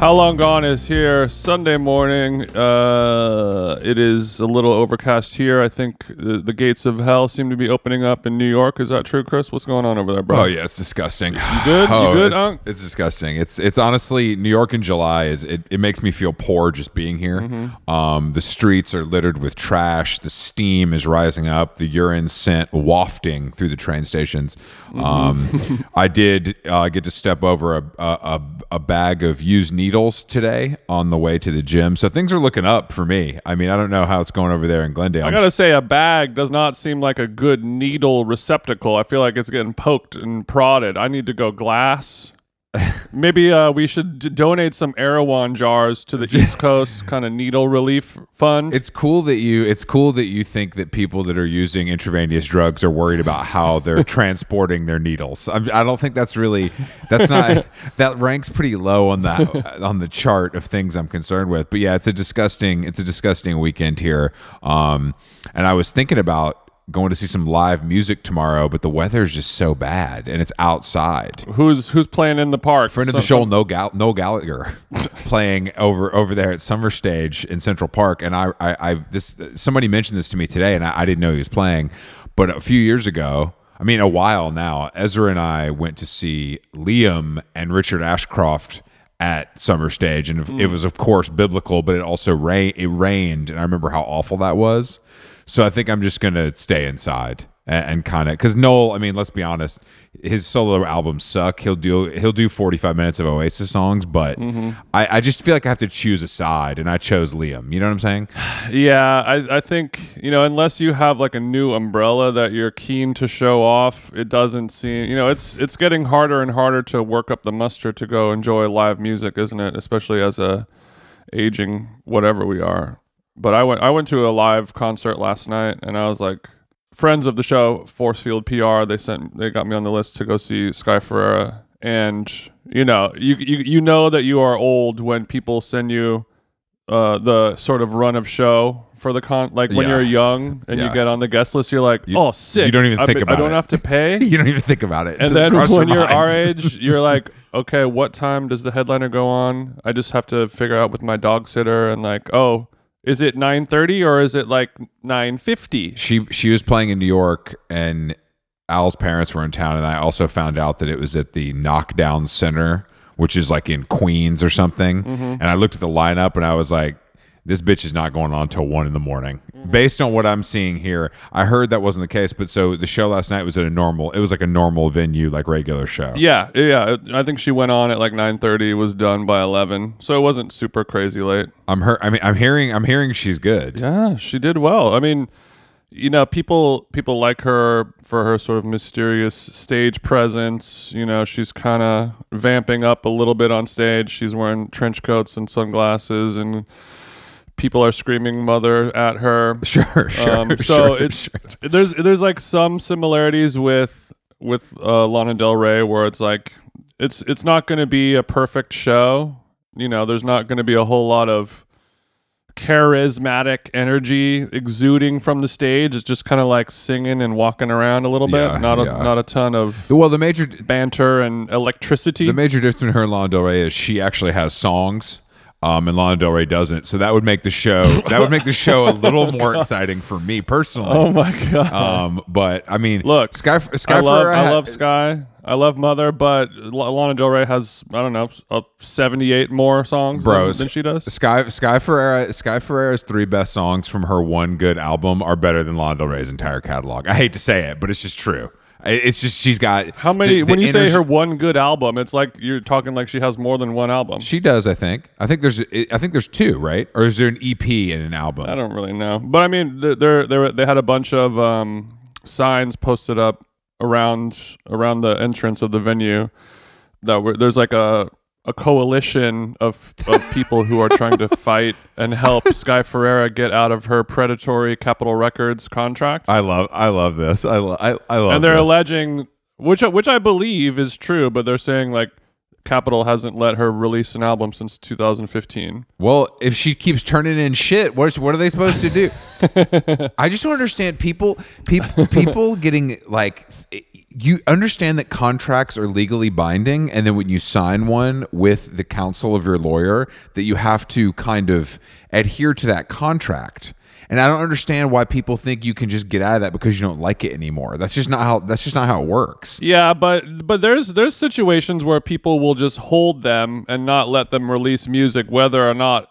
How Long Gone is here, Sunday morning. It is a little overcast here. I think the gates of hell seem to be opening up in New York. Is that true, Chris? What's going on over there, bro? Oh, yeah, it's disgusting. You good? Oh, you good, Unc? It's disgusting. It's honestly, New York in July, it makes me feel poor just being here. Mm-hmm. The streets are littered with trash. The steam is rising up. The urine scent wafting through the train stations. Mm-hmm. I did get to step over a bag of used needles today on the way to the gym, so things are looking up for me. I mean, I don't know how it's going over there in Glendale. I gotta say, a bag does not seem like a good needle receptacle. I feel like it's getting poked and prodded. I need to go glass. Maybe we should donate some Erewhon jars to the East Coast kind of needle relief fund. It's cool that you think that people that are using intravenous drugs are worried about how they're transporting their needles. I don't think that's not that ranks pretty low on the chart of things I'm concerned with. But yeah, it's a disgusting weekend here. And I was thinking about going to see some live music tomorrow, but the weather is just so bad, and it's outside. Who's playing in the park? Friend of the show, Noel Gallagher, playing over there at Summer Stage in Central Park. And somebody mentioned this to me today, and I didn't know he was playing. But a few years ago, I mean a while now, Ezra and I went to see Liam and Richard Ashcroft at Summer Stage, and it was of course biblical, but it also rained, and I remember how awful that was. So I think I'm just going to stay inside and kind of, because Noel, I mean, let's be honest, his solo albums suck. He'll do 45 minutes of Oasis songs, but I just feel like I have to choose a side, and I chose Liam. You know what I'm saying? Yeah, I think, you know, unless you have like a new umbrella that you're keen to show off, it doesn't seem, you know, it's getting harder and harder to work up the muster to go enjoy live music, isn't it? Especially as a aging whatever we are. But I went to a live concert last night, and I was like, friends of the show, Force Field PR, they got me on the list to go see Sky Ferreira. And you know, you know that you are old when people send you the sort of run of show for the when you're young and you get on the guest list, you're like, oh, sick. You don't even think about it. I don't have to pay. You don't even think about it. And then when you're our age, you're like, okay, what time does the headliner go on? I just have to figure out with my dog sitter, and like, oh, is it 9:30 or is it like 9:50? She was playing in New York, and Al's parents were in town, and I also found out that it was at the Knockdown Center, which is like in Queens or something. Mm-hmm. And I looked at the lineup, and I was like, this bitch is not going on till 1 a.m. Mm-hmm. Based on what I'm seeing here, I heard that wasn't the case, but so the show last night was at a normal venue, like regular show. Yeah. I think she went on at like 9:30, was done by 11, so it wasn't super crazy late. I'm hearing she's good. Yeah, she did well. I mean, you know, people like her for her sort of mysterious stage presence. You know, she's kind of vamping up a little bit on stage. She's wearing trench coats and sunglasses, and people are screaming "mother" at her. Sure. There's like some similarities with Lana Del Rey, where it's like it's not going to be a perfect show. You know, there's not going to be a whole lot of charismatic energy exuding from the stage. It's just kind of like singing and walking around a little bit. Not a ton of banter and electricity. The major difference between her and Lana Del Rey is she actually has songs. And Lana Del Rey doesn't, so that would make the show a little more exciting for me personally. Oh my god! But I mean, look, I love Sky. I love Mother, but Lana Del Rey has, I don't know, 78 more songs than she does. Sky Ferreira's three best songs from her one good album are better than Lana Del Rey's entire catalog. I hate to say it, but it's just true. It's just she's got how many? When you say her one good album, it's like you're talking like she has more than one album. She does, I think. I think there's two, right? Or is there an EP and an album? I don't really know, but I mean, they had a bunch of signs posted up around the entrance of the venue that were, there's like a coalition of people who are trying to fight and help Sky Ferreira get out of her predatory Capitol Records contract. I love this. I love. And they're this. Alleging, which I believe is true, but they're saying like Capitol hasn't let her release an album since 2015. Well, if she keeps turning in shit, what are they supposed to do? I just don't understand people getting like. You understand that contracts are legally binding, and then when you sign one with the counsel of your lawyer, that you have to kind of adhere to that contract. And I don't understand why people think you can just get out of that because you don't like it anymore. That's just not how it works. Yeah, but there's situations where people will just hold them and not let them release music, whether or not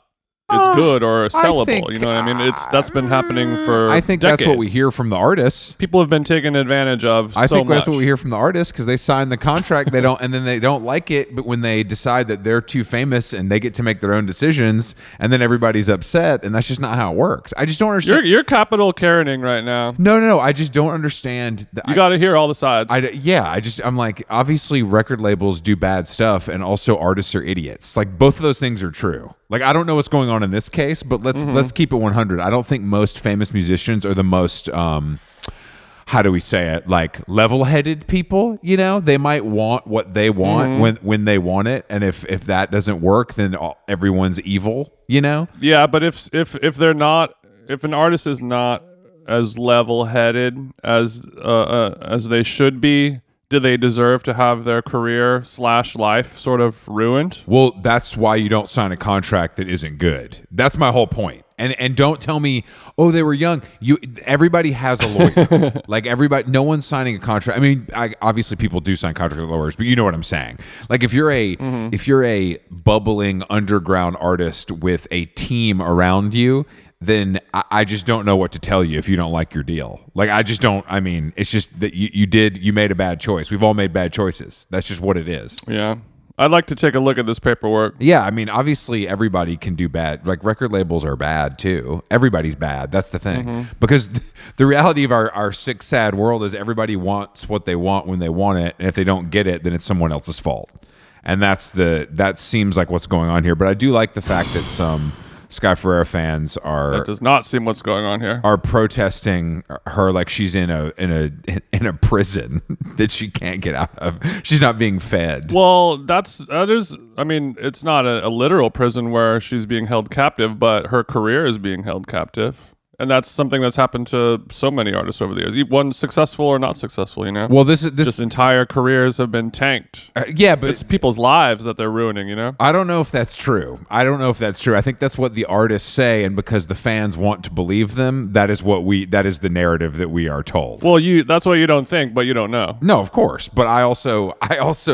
it's good or sellable. You know what I mean? That's been happening for I think decades. That's what we hear from the artists. People have been taken advantage of so much. I think that's what we hear from the artists because they sign the contract, they don't like it, but when they decide that they're too famous and they get to make their own decisions, and then everybody's upset, and that's just not how it works. I just don't understand. You're Capitol Karening right now. No, I just don't understand. You got to hear all the sides. I'm like, obviously record labels do bad stuff, and also artists are idiots. Like, both of those things are true. Like, I don't know what's going on in this case, but let's keep it 100. I don't think most famous musicians are the most, how do we say it? Like, level-headed people, you know? They might want what they want when they want it, and if that doesn't work, then everyone's evil, you know? Yeah, but if they're not, if an artist is not as level-headed as they should be, do they deserve to have their career / life sort of ruined? Well, that's why you don't sign a contract that isn't good. That's my whole point. And don't tell me, oh, they were young. Everybody has a lawyer. Like, everybody, no one's signing a contract. I mean, obviously people do sign contracts with lawyers, but you know what I'm saying. Like, if you're a bubbling underground artist with a team around you, then I just don't know what to tell you if you don't like your deal. Like, I just don't, I mean, it's just that you made a bad choice. We've all made bad choices. That's just what it is. Yeah. I'd like to take a look at this paperwork. Yeah, I mean, obviously everybody can do bad. Like, record labels are bad, too. Everybody's bad. That's the thing. Because the reality of our sick, sad world is everybody wants what they want when they want it, and if they don't get it, then it's someone else's fault. And that seems like what's going on here. But I do like the fact that some Sky Ferreira fans that does not seem what's going on here. Are protesting her like she's in a prison that she can't get out of. She's not being fed. Well, that's I mean, it's not a literal prison where she's being held captive, but her career is being held captive. And that's something that's happened to so many artists over the years. One successful or not successful, you know? Well, just entire careers have been tanked. Yeah, but it's people's lives that they're ruining, you know? I don't know if that's true. I think that's what the artists say, and because the fans want to believe them, that is the narrative that we are told. Well, that's what you don't think, but you don't know. No, of course. But I also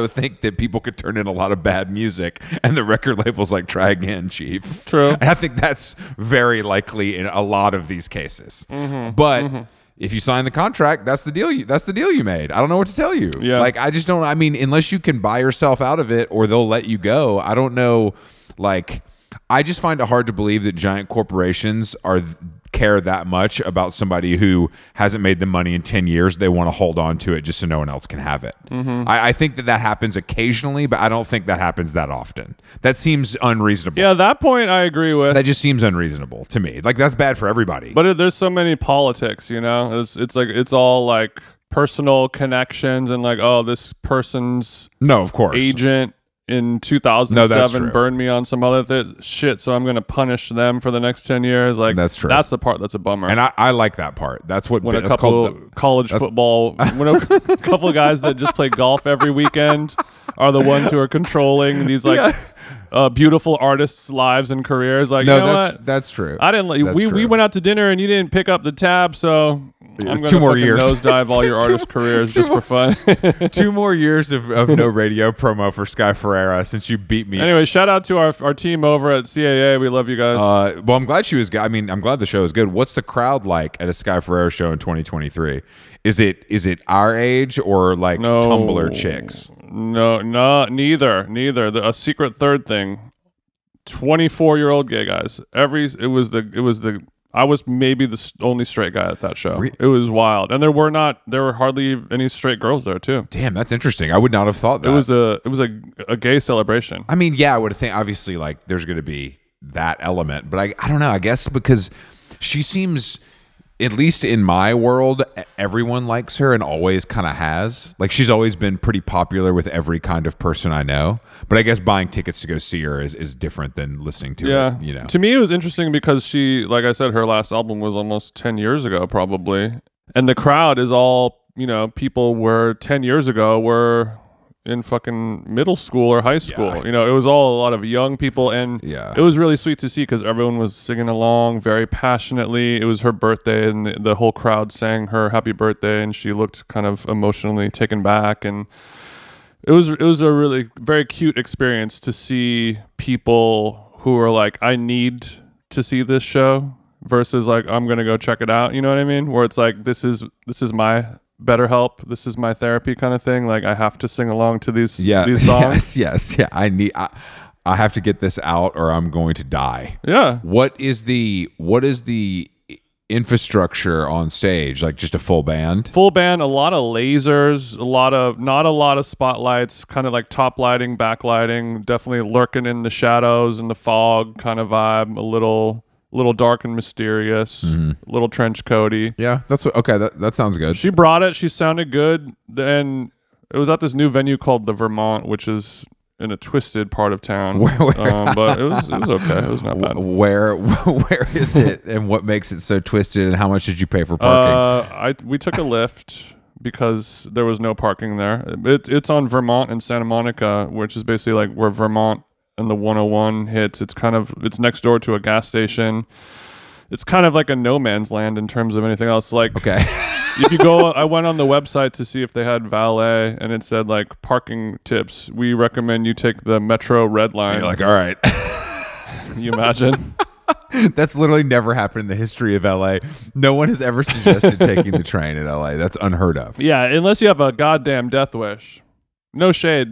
think that people could turn in a lot of bad music, and the record label's like, try again, chief. True. And I think that's very likely in a lot of these cases, but if you sign the contract, that's the deal you made. I don't know what to tell you. Yeah. Like, I just don't. I mean, unless you can buy yourself out of it, or they'll let you go. I don't know. Like, I just find it hard to believe that giant corporations care that much about somebody who hasn't made the money in 10 years. They want to hold on to it just so no one else can have it. I think that happens occasionally, but I don't think that happens that often. That seems unreasonable. Yeah, that point I agree with. That just seems unreasonable to me. Like, that's bad for everybody. But there's so many politics, you know? It's like, it's all like personal connections and like, oh, this person's of course agent in 2007 burned me on some other shit, so I'm going to punish them for the next 10 years. Like, that's true. That's the part that's a bummer. And I like that part. That's what when a couple college football, when a couple of guys that just play golf every weekend are the ones who are controlling these beautiful artists' lives and careers. Like, no, you know that's what? That's true. I didn't. We went out to dinner and you didn't pick up the tab, so 2 more years. Nosedive all your artist careers just for fun. 2 more years of no radio promo for Sky Ferreira since you beat me. Anyway, shout out to our team over at CAA. We love you guys. Well, I'm glad she was. I mean, I'm glad the show is good. What's the crowd like at a Sky Ferreira show in 2023? Is it our age or like no, Tumblr chicks? No, neither. A secret third thing. 24-year-old gay guys. I was maybe the only straight guy at that show. It was wild. And there were hardly any straight girls there too. Damn, that's interesting. I would not have thought that. It was a gay celebration. I mean, yeah, I would think obviously like there's going to be that element, but I don't know, I guess because she seems, at least in my world, everyone likes her and always kind of has. Like she's always been pretty popular with every kind of person I know. But I guess buying tickets to go see her is different than listening to her. You know. To me, it was interesting because she, like I said, her last album was almost 10 years ago probably. And the crowd is all, you know, people were 10 years ago were in fucking middle school or high school. Yeah. You know, it was all a lot of young people, and it was really sweet to see because everyone was singing along very passionately. It was her birthday, and the whole crowd sang her happy birthday, and she looked kind of emotionally taken back, and it was a really very cute experience to see people who are like, I need to see this show versus like, I'm gonna go check it out. You know what I mean? Where it's like, this is my BetterHelp, this is my therapy kind of thing. Like I have to sing along to these songs. Yes. I have to get this out or I'm going to die. Yeah. What is the infrastructure on stage? Like just a full band? Full band, a lot of lasers, not a lot of spotlights, kind of like top lighting, back lighting, definitely lurking in the shadows and the fog kind of vibe, a little dark and mysterious, little trench coaty. Yeah, that's what. Okay, that sounds good. She brought it. She sounded good. And it was at this new venue called the Vermont, which is in a twisted part of town. But it was okay. It was not bad. Where is it, and what makes it so twisted? And how much did you pay for parking? We took a Lyft because there was no parking there. It's on Vermont and Santa Monica, which is basically like where Vermont and the 101 hits. It's next door to a gas station. It's kind of like a no man's land in terms of anything else. Like, okay, if you go, I went on the website to see if they had valet, and it said like parking tips. We recommend you take the Metro Red Line. You're like, all right. Can you imagine? That's literally never happened in the history of LA. No one has ever suggested taking the train in LA. That's unheard of. Yeah, unless you have a goddamn death wish. No shade.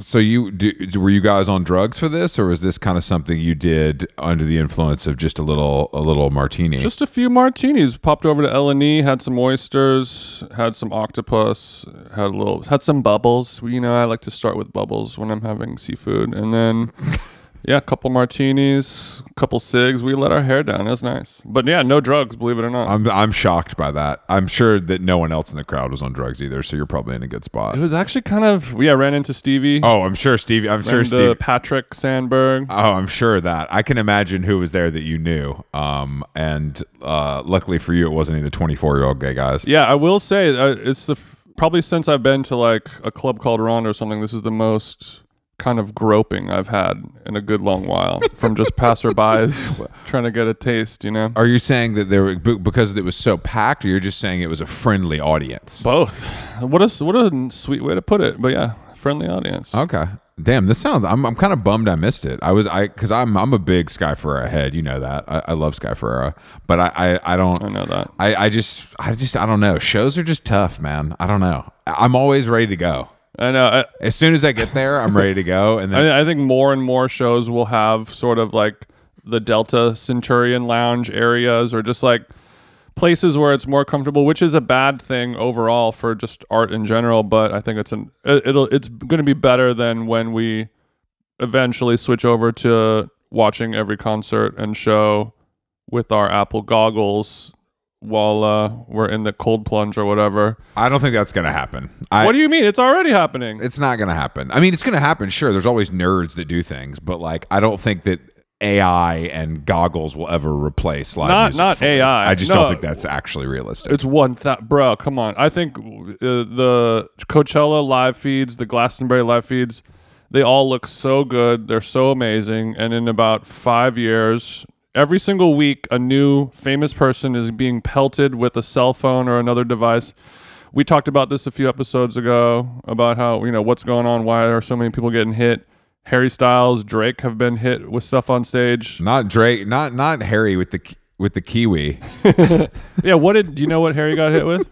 So were you guys on drugs for this, or was this kind of something you did under the influence of just a little martini? Just a few martinis. Popped over to L&E, had some oysters, had some octopus, had some bubbles. You know, I like to start with bubbles when I'm having seafood, and then. Yeah, a couple martinis, a couple cigs. We let our hair down. It was nice. But yeah, no drugs, believe it or not. I'm shocked by that. I'm sure that no one else in the crowd was on drugs either, so you're probably in a good spot. It was actually kind of... Yeah, ran into Stevie. Oh, I'm sure Stevie... I'm sure Stevie. Patrick Sandberg. Oh, I'm sure that. I can imagine who was there that you knew. And luckily for you, it wasn't either 24-year-old gay guys. Yeah, I will say, it's probably since I've been to like a club called Ronda or something, this is the most... kind of groping I've had in a good long while from just passerbys trying to get a taste, you know. Are you saying that because it was so packed, or you're just saying it was a friendly audience? Both. What a sweet way to put it. But yeah, friendly audience. Okay. Damn, this sounds... I'm kind of bummed I missed it. Because I'm a big Sky Ferreira head. You know that. I love Sky Ferreira, but I don't... I know that. I just I don't know. Shows are just tough, man. I don't know. I'm always ready to go. I know. As soon as I get there, I'm ready to go. And then I think more and more shows will have sort of like the Delta Centurion Lounge areas, or just like places where it's more comfortable, which is a bad thing overall for just art in general. But I think it's going to be better than when we eventually switch over to watching every concert and show with our Apple goggles while we're in the cold plunge or whatever. I don't think that's gonna happen. What do you mean? It's already happening. It's not gonna happen. I mean, it's gonna happen, sure. There's always nerds that do things, but like, I don't think that AI and goggles will ever replace live music. Not AI. I just don't think that's actually realistic. It's one thought, bro. Come on. I think the Coachella live feeds, the Glastonbury live feeds, they all look so good. They're so amazing. And in about 5 years, every single week, a new famous person is being pelted with a cell phone or another device. We talked about this a few episodes ago, about how, you know, what's going on, why are so many people getting hit. Harry Styles, Drake have been hit with stuff on stage. Not Drake, not Harry with the kiwi. Yeah, do you know what Harry got hit with?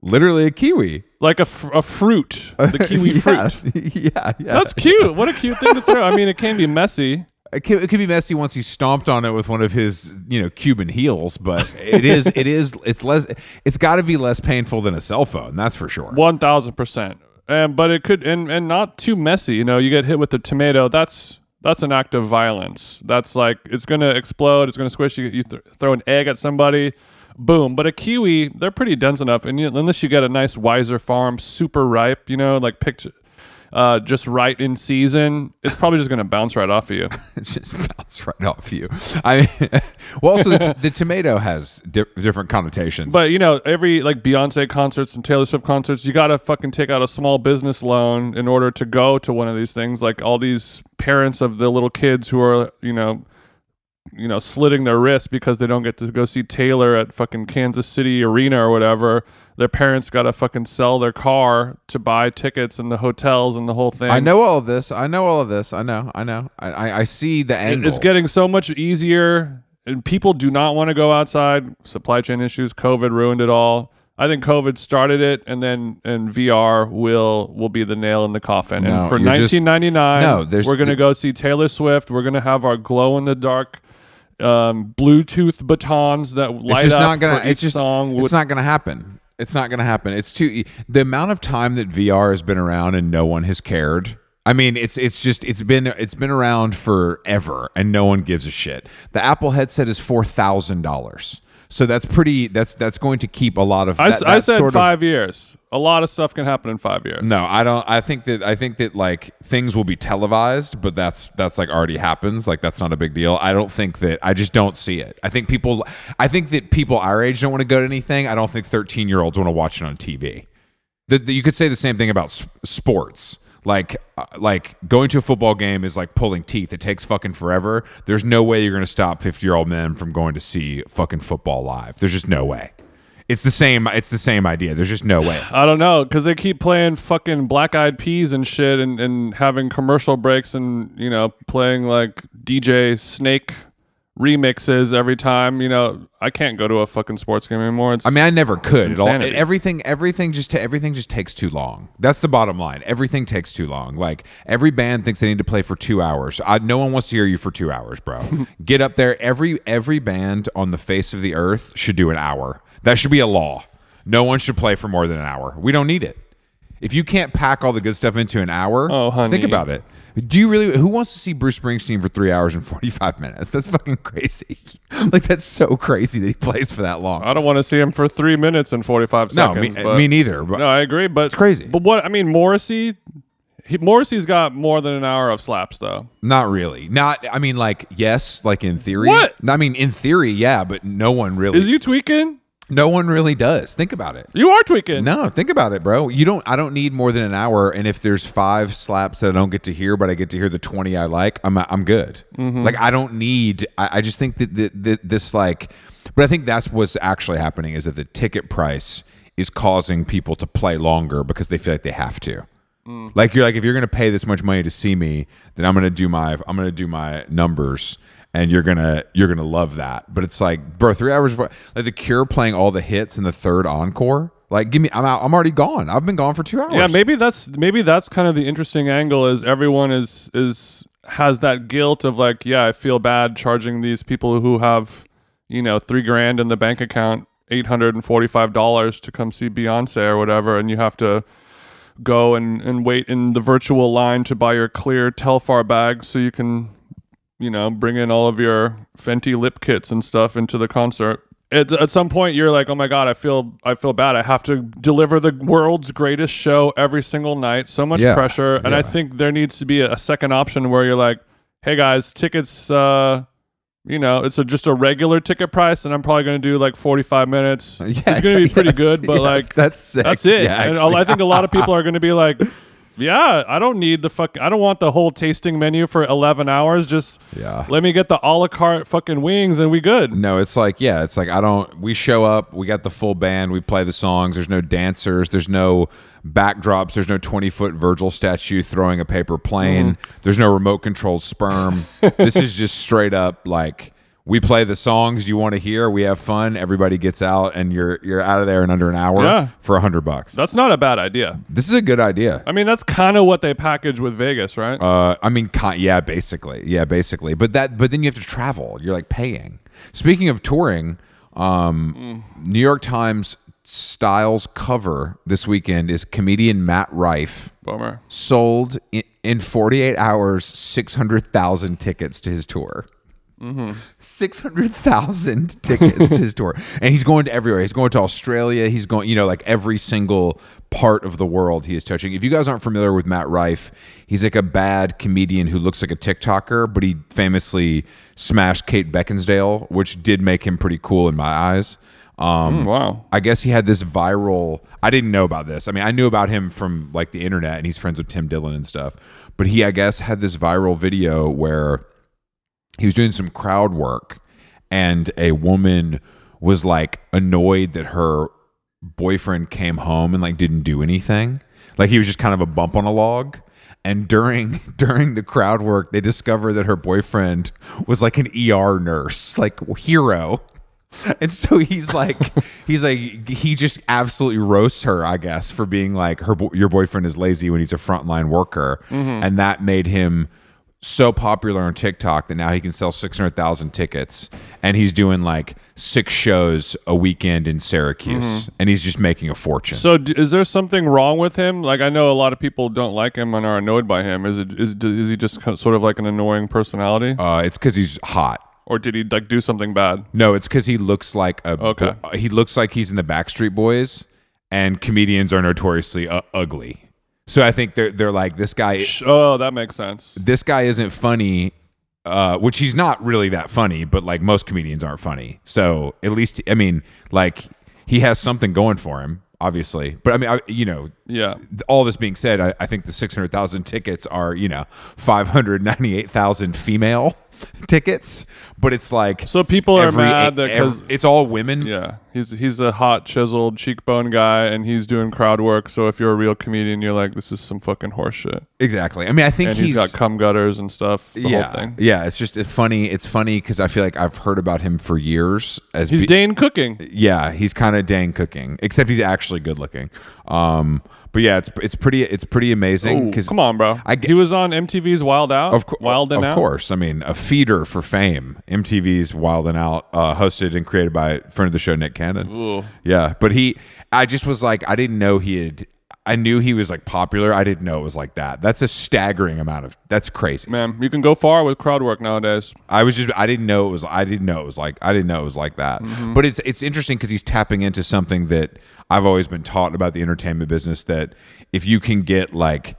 Literally a kiwi. Like a fruit, the kiwi fruit. Yeah. That's cute. What a cute thing to throw. I mean, it can be messy. It could be messy once he stomped on it with one of his, you know, Cuban heels, but it's got to be less painful than a cell phone, that's for sure. 1,000%. But it could, and not too messy, you know, you get hit with a tomato, that's an act of violence. That's like, it's going to explode, it's going to squish you, throw an egg at somebody, boom. But a kiwi, they're pretty dense enough, and unless you get a nice Weiser Farm, super ripe, you know, like picture... just right in season, it's probably just going to bounce right off of you. It's just bounce right off you. I mean, well, also the tomato has different connotations. But, you know, every like Beyonce concerts and Taylor Swift concerts, you got to fucking take out a small business loan in order to go to one of these things. Like all these parents of the little kids who are, you know, slitting their wrists because they don't get to go see Taylor at fucking Kansas City Arena or whatever. Their parents got to fucking sell their car to buy tickets and the hotels and the whole thing. I know all of this. I know. I see the angle. It's getting so much easier, and people do not want to go outside. Supply chain issues. COVID ruined it all. I think COVID started it, and VR will be the nail in the coffin. No, and for $19.99, we're going to go see Taylor Swift. We're going to have our glow in the dark Bluetooth batons that light up for each song. It's not going to happen. It's too... The amount of time that VR has been around and no one has cared... I mean, it's been around forever and no one gives a shit. The Apple headset is $4,000. So that's pretty. That's going to keep a lot of. I said sort of, 5 years. A lot of stuff can happen in 5 years. No, I don't. I think that like things will be televised, but that's like already happens. Like that's not a big deal. I don't think that. I just don't see it. I think that people our age don't want to go to anything. I don't think 13-year-olds want to watch it on TV. You could say the same thing about sports. Like going to a football game is like pulling teeth. It takes fucking forever. There's no way you're going to stop 50-year-old men from going to see fucking football live. There's just no way. It's the same idea. There's just no way. I don't know, because they keep playing fucking Black Eyed Peas and shit and having commercial breaks and, you know, playing like DJ Snake remixes every time. You know, I can't go to a fucking sports game anymore. It's, I mean, I never could. Everything just takes too long. That's the bottom line. Everything takes too long. Like every band thinks they need to play for 2 hours. No one wants to hear you for 2 hours, bro. Get up there. Every band on the face of the earth should do an hour. That should be a law. No one should play for more than an hour. We don't need it. If you can't pack all the good stuff into an hour, think about it. Do you really? Who wants to see Bruce Springsteen for 3 hours and 45 minutes? That's fucking crazy. Like, that's so crazy that he plays for that long. I don't want to see him for 3 minutes and 45 seconds. Me neither. But no, I agree. But it's crazy. But what I mean, Morrissey's got more than an hour of slaps, though. Not really. Not. I mean, like, yes, like in theory. What? I mean, in theory, yeah, but no one really. Is you tweaking? No one really does. Think about it. You are tweaking. No, think about it, bro. I don't need more than an hour. And if there's 5 slaps that I don't get to hear, but I get to hear the 20 I like, I'm good. Mm-hmm. Like I don't need. I just think that this like, but I think that's what's actually happening is that the ticket price is causing people to play longer because they feel like they have to. Mm. Like you're like, if you're gonna pay this much money to see me, then I'm gonna do my numbers. And you're gonna love that, but it's like, bro, 3 hours before, like the Cure playing all the hits in the third encore. Like, give me, I'm out. I'm already gone. I've been gone for 2 hours. Yeah, maybe that's kind of the interesting angle is everyone has that guilt of like, yeah, I feel bad charging these people who have, you know, $3,000 in the bank account, $845 to come see Beyonce or whatever, and you have to go and wait in the virtual line to buy your clear Telfar bag so you can, you know, bring in all of your Fenty lip kits and stuff into the concert. At some point, you're like, oh my God, I feel bad. I have to deliver the world's greatest show every single night. So much pressure. And I think there needs to be a second option where you're like, hey guys, tickets, you know, it's just a regular ticket price, and I'm probably going to do like 45 minutes. Yeah, it's going to be pretty good, but like, that's sick. That's it. Yeah, and I think a lot of people are going to be like, yeah, I don't want the whole tasting menu for 11 hours. Just let me get the a la carte fucking wings and we good. No, it's like, yeah, it's like, we show up, we got the full band, we play the songs, there's no dancers, there's no backdrops, there's no 20-foot Virgil statue throwing a paper plane, there's no remote-controlled sperm. This is just straight up like, we play the songs you want to hear. We have fun. Everybody gets out, and you're out of there in under an hour for $100. That's not a bad idea. This is a good idea. I mean, that's kind of what they package with Vegas, right? I mean, basically. But then you have to travel. You're like paying. Speaking of touring, New York Times Styles cover this weekend is comedian Matt Rife. Bummer. Sold in 48 hours 600,000 tickets to his tour. Mm-hmm. 600,000 tickets to his tour, and he's going to everywhere. He's going to Australia. He's going, you know, like every single part of the world he is touching. If you guys aren't familiar with Matt Rife, he's like a bad comedian who looks like a TikToker, but he famously smashed Kate Beckinsdale, which did make him pretty cool in my eyes. Wow. I guess he had this viral. I didn't know about this. I mean, I knew about him from like the internet, and he's friends with Tim Dillon and stuff. But he, I guess, had this viral video where he was doing some crowd work, and a woman was like annoyed that her boyfriend came home and like didn't do anything. Like he was just kind of a bump on a log. And during the crowd work, they discover that her boyfriend was like an ER nurse, like hero. And so he's like, he just absolutely roasts her, I guess, for being like, your boyfriend is lazy when he's a frontline worker. Mm-hmm. And that made him so popular on TikTok that now he can sell 600,000 tickets, and he's doing like 6 shows a weekend in Syracuse, and he's just making a fortune. So is there something wrong with him? Like, I know a lot of people don't like him and are annoyed by him. Is he just sort of like an annoying personality? It's because he's hot. Or did he like do something bad? No, it's because he looks like a he looks like he's in the Backstreet Boys, and comedians are notoriously ugly. So I think they're like, this guy. Oh, that makes sense. This guy isn't funny, which he's not really that funny, but like most comedians aren't funny. So at least, I mean, like he has something going for him, obviously. But I mean, yeah. All this being said, I think the 600,000 tickets are, 598,000 female tickets, but it's like, so people are mad that because it's all women. Yeah, he's a hot chiseled cheekbone guy and he's doing crowd work. So if you're a real comedian, you're like, this is some fucking horseshit. Exactly. I mean, I think he's got cum gutters and stuff. Whole thing. Yeah, it's just funny. It's funny because I feel like I've heard about him for years. As he's Dane Cooking. Yeah, he's kind of Dane Cooking, except he's actually good looking. But yeah, it's pretty amazing. Cause come on, bro. He was on MTV's Wildin' Out. Of course. I mean, a feeder for fame. MTV's Wildin' Out, hosted and created by friend of the show Nick Cannon. Ooh. Yeah, but I just was like, I didn't know I knew he was like popular. I didn't know it was like that. That's a staggering amount of. That's crazy, man. You can go far with crowd work nowadays. I didn't know it was like that. Mm-hmm. But it's interesting because he's tapping into something that I've always been taught about the entertainment business, that if you can get like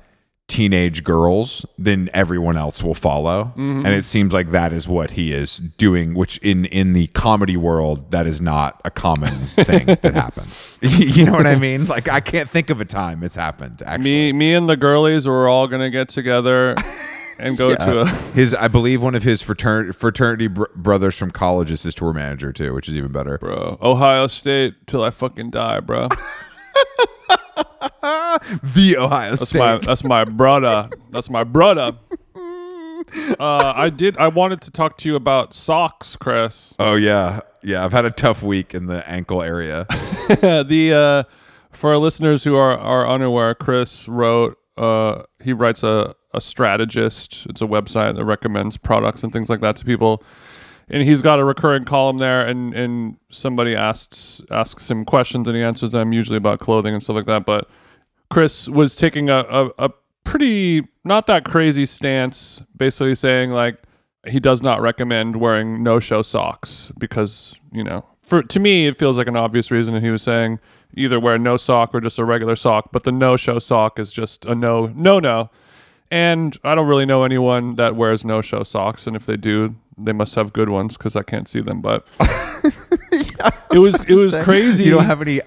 teenage girls, then everyone else will follow. Mm-hmm. And it seems like that is what he is doing, which in the comedy world, that is not a common thing that happens. You know what I mean? Like, I can't think of a time it's happened, actually. Me and the girlies were all going to get together and go to I believe one of his fraternity brothers from college is his tour manager, too, which is even better. Bro, Ohio State till I fucking die, bro. The Ohio State. That's my brother. I wanted to talk to you about socks, Chris. Oh yeah. Yeah, I've had a tough week in the ankle area. For our listeners who are unaware, Chris writes a Strategist. It's a website that recommends products and things like that to people. And he's got a recurring column there, and somebody asks him questions, and he answers them usually about clothing and stuff like that. But Chris was taking a pretty not that crazy stance, basically saying like he does not recommend wearing no-show socks because, to me it feels like an obvious reason. And he was saying either wear no sock or just a regular sock, but the no-show sock is just a no. And I don't really know anyone that wears no-show socks, and if they do, they must have good ones because I can't see them. But it was crazy. You don't have any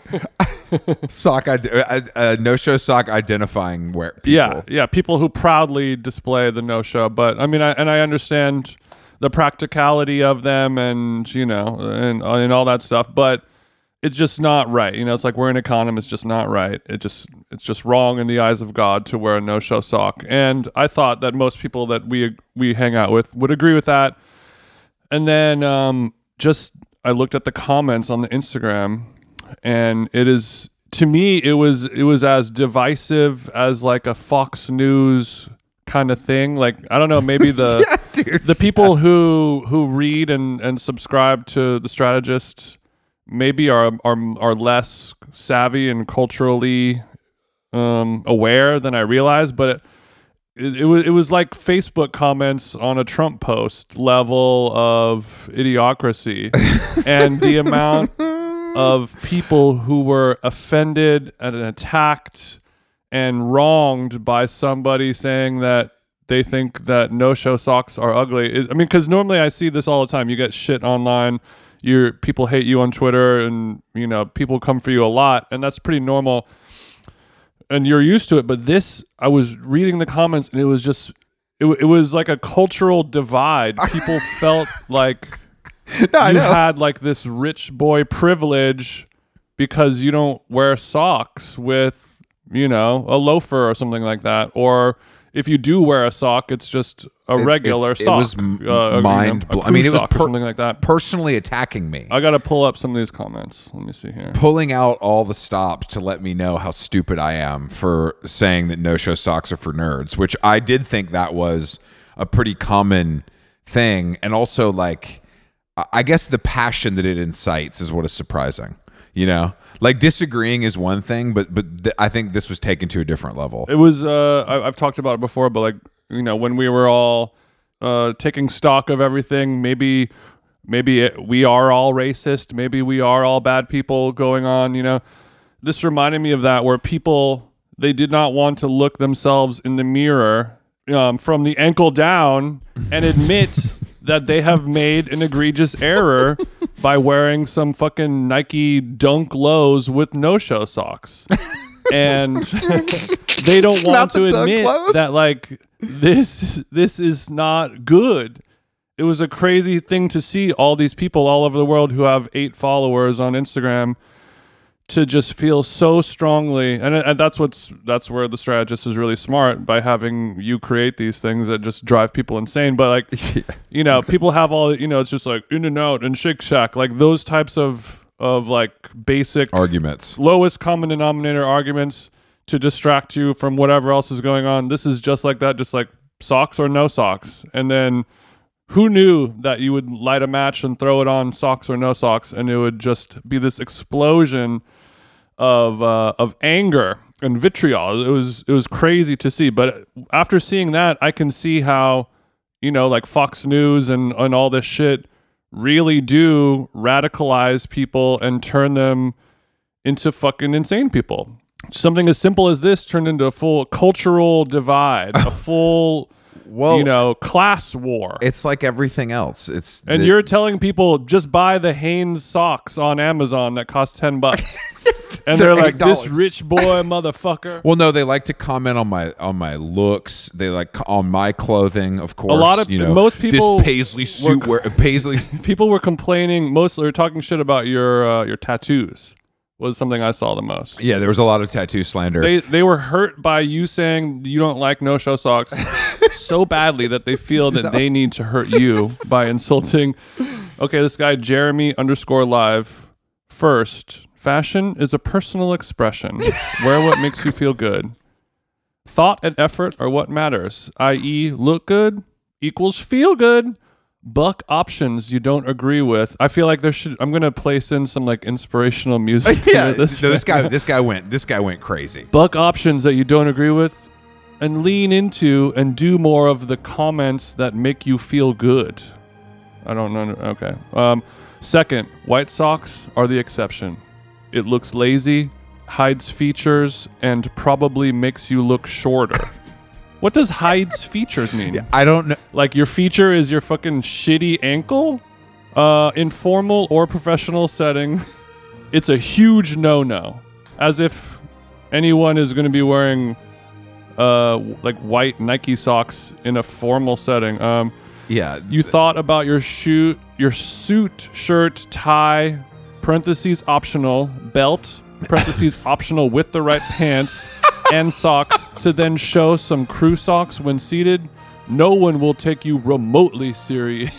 no-show sock identifying wear people. Yeah, people who proudly display the no-show. But I mean, I understand the practicality of them, and and all that stuff. But it's just not right. It's like we're an economy. It's just not right. It's just wrong in the eyes of God to wear a no-show sock. And I thought that most people that we hang out with would agree with that. And then I looked at the comments on the Instagram, and it was as divisive as like a Fox News kind of thing. Like, I don't know, maybe the the people who read and subscribe to The Strategist maybe are less savvy and culturally aware than I realized, but it was like Facebook comments on a Trump post level of idiocracy. And the amount of people who were offended and attacked and wronged by somebody saying that they think that no-show socks are ugly. Because normally I see this all the time. You get shit online. People hate you on Twitter, and people come for you a lot, and that's pretty normal. And you're used to it, but this, I was reading the comments, and it was like a cultural divide. People felt like had like this rich boy privilege because you don't wear socks with, a loafer or something like that. Or if you do wear a sock, it's just a regular sock. It was mind-blowing. It was something like that. Personally attacking me. I got to pull up some of these comments. Let me see here. Pulling out all the stops to let me know how stupid I am for saying that no-show socks are for nerds, which I did think that was a pretty common thing. And also, like, I guess the passion that it incites is what is surprising. Like, disagreeing is one thing, but I think this was taken to a different level. It was I've talked about it before, but like, when we were all taking stock of everything. Maybe we are all racist. Maybe we are all bad people going on, you know. This reminded me of that, where people, they did not want to look themselves in the mirror from the ankle down and admit that they have made an egregious error by wearing some fucking Nike Dunk Lows with no-show socks. And they don't want to admit that, like, this is not good. It was a crazy thing to see all these people all over the world who have 8 followers on Instagram to just feel so strongly. And that's where The Strategist is really smart, by having you create these things that just drive people insane. But, like, yeah, you know, people have all, you know, it's just like In and Out and Shake Shack, like those types of like basic arguments, lowest common denominator arguments to distract you from whatever else is going on. This is just like that, just like socks or no socks. And then who knew that you would light a match and throw it on socks or no socks, and it would just be this explosion of anger and vitriol. It was crazy to see. But after seeing that, I can see how, you know, like Fox News and all this shit really do radicalize people and turn them into fucking insane people. Something as simple as this turned into a full cultural divide, a full... Well, you know, class war. It's like everything else. You're telling people just buy the Hanes socks on Amazon that cost $10, and they're like, $8. This rich boy motherfucker. Well, no, they like to comment on my looks. They like on my clothing, of course. A lot of most people, this paisley suit, paisley. People were complaining mostly, or talking shit about your tattoos. Was something I saw the most. Yeah, there was a lot of tattoo slander. They were hurt by you saying you don't like no-show socks so badly that they feel that they need to hurt you by insulting. Okay, this guy, Jeremy_live. First, fashion is a personal expression. Wear what makes you feel good. Thought and effort are what matters, i.e. look good equals feel good. Buck options you don't agree with. I feel like I'm gonna place in some like inspirational music. Yeah, this guy went crazy. Buck options that you don't agree with, and lean into and do more of the comments that make you feel good. I don't know. Okay. Second, white socks are the exception. It looks lazy, hides features, and probably makes you look shorter. What does hides features mean? Yeah, I don't know. Like, your feature is your fucking shitty ankle? In formal or professional setting, it's a huge no-no. As if anyone is going to be wearing, like, white Nike socks in a formal setting. Yeah. You thought about your suit, shirt, tie, parentheses optional, belt, parentheses optional with the right pants, and socks to then show some crew socks when seated. No one will take you remotely serious.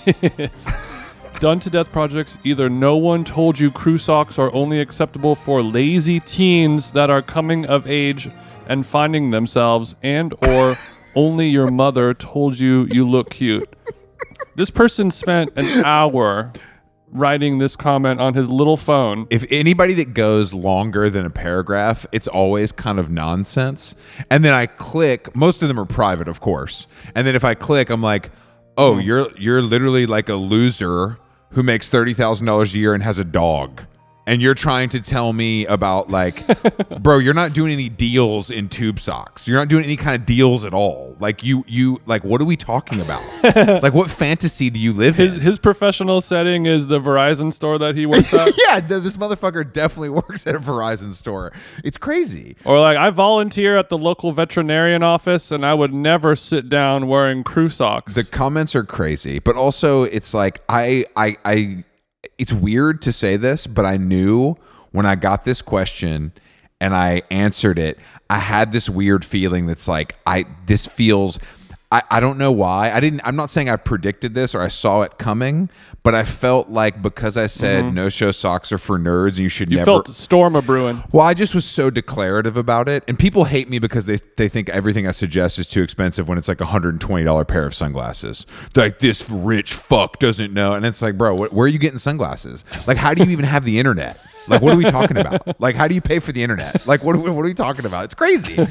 Done to death projects, either no one told you crew socks are only acceptable for lazy teens that are coming of age and finding themselves, and or only your mother told you look cute. This person spent an hour writing this comment on his little phone. If anybody that goes longer than a paragraph, it's always kind of nonsense. And then I click, most of them are private, of course. And then if I click, I'm like, oh, you're literally like a loser who makes $30,000 a year and has a dog. And you're trying to tell me about, like, bro, you're not doing any deals in tube socks. You're not doing any kind of deals at all. Like, you like, what are we talking about? Like, what fantasy do you live in? His professional setting is the Verizon store that he works at. Yeah, this motherfucker definitely works at a Verizon store. It's crazy. Or, like, I volunteer at the local veterinarian office, and I would never sit down wearing crew socks. The comments are crazy. But also, it's like, it's weird to say this, but I knew when I got this question and I answered it, I had this weird feeling that's like, I don't know why. I'm not saying I predicted this or I saw it coming, but I felt like because I said no-show socks are for nerds and you never felt a storm a brewing. Well, I just was so declarative about it. And people hate me because they think everything I suggest is too expensive when it's like a $120 pair of sunglasses. They're like, this rich fuck doesn't know. And it's like, bro, where are you getting sunglasses? Like, how do you even have the internet? Like, what are we talking about? Like, how do you pay for the internet? Like, what are we talking about? It's crazy.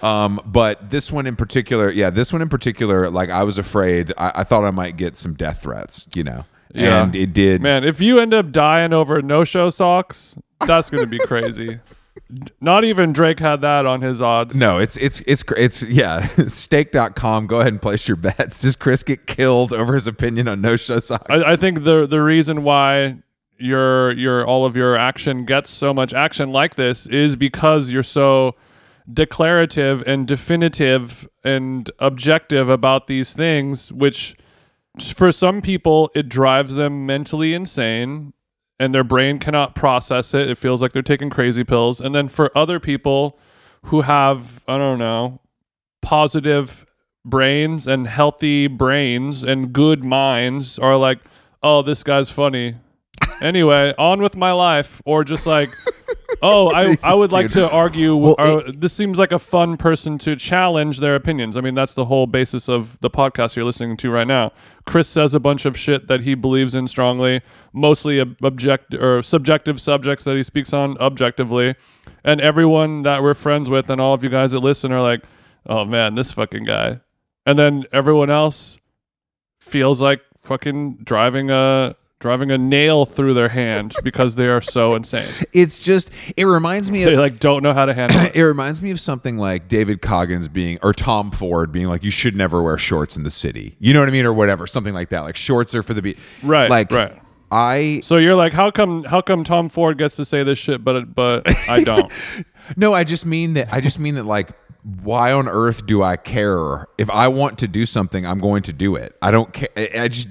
But this one in particular, like, I was afraid. I thought I might get some death threats, you know. Yeah. And it did. Man, if you end up dying over no-show socks, that's going to be crazy. Not even Drake had that on his odds. No, it's yeah. Stake.com. Go ahead and place your bets. Does Chris get killed over his opinion on no-show socks? I think the reason why your all of your action gets so much action like this is because you're so declarative and definitive and objective about these things, which for some people it drives them mentally insane. And their brain cannot process it. It feels like they're taking crazy pills. And then for other people who have, I don't know, positive brains and healthy brains and good minds are like, oh, this guy's funny. Anyway, on with my life. Or just like, oh, I would like to argue. This seems like a fun person to challenge their opinions. I mean, that's the whole basis of the podcast you're listening to right now. Chris says a bunch of shit that he believes in strongly, mostly objective or subjective subjects that he speaks on objectively. And everyone that we're friends with and all of you guys that listen are like, oh man, this fucking guy. And then everyone else feels like fucking driving a nail through their hand because they are so insane. It's just, it reminds me of... They like don't know how to handle it. It reminds me of something like David Coggins being, or Tom Ford being like, you should never wear shorts in the city. You know what I mean? Or whatever, something like that. Like shorts are for the beach. Right, like, right. So you're like, how come Tom Ford gets to say this shit, but I don't? No, I just mean that like, why on earth do I care? If I want to do something, I'm going to do it. I don't care.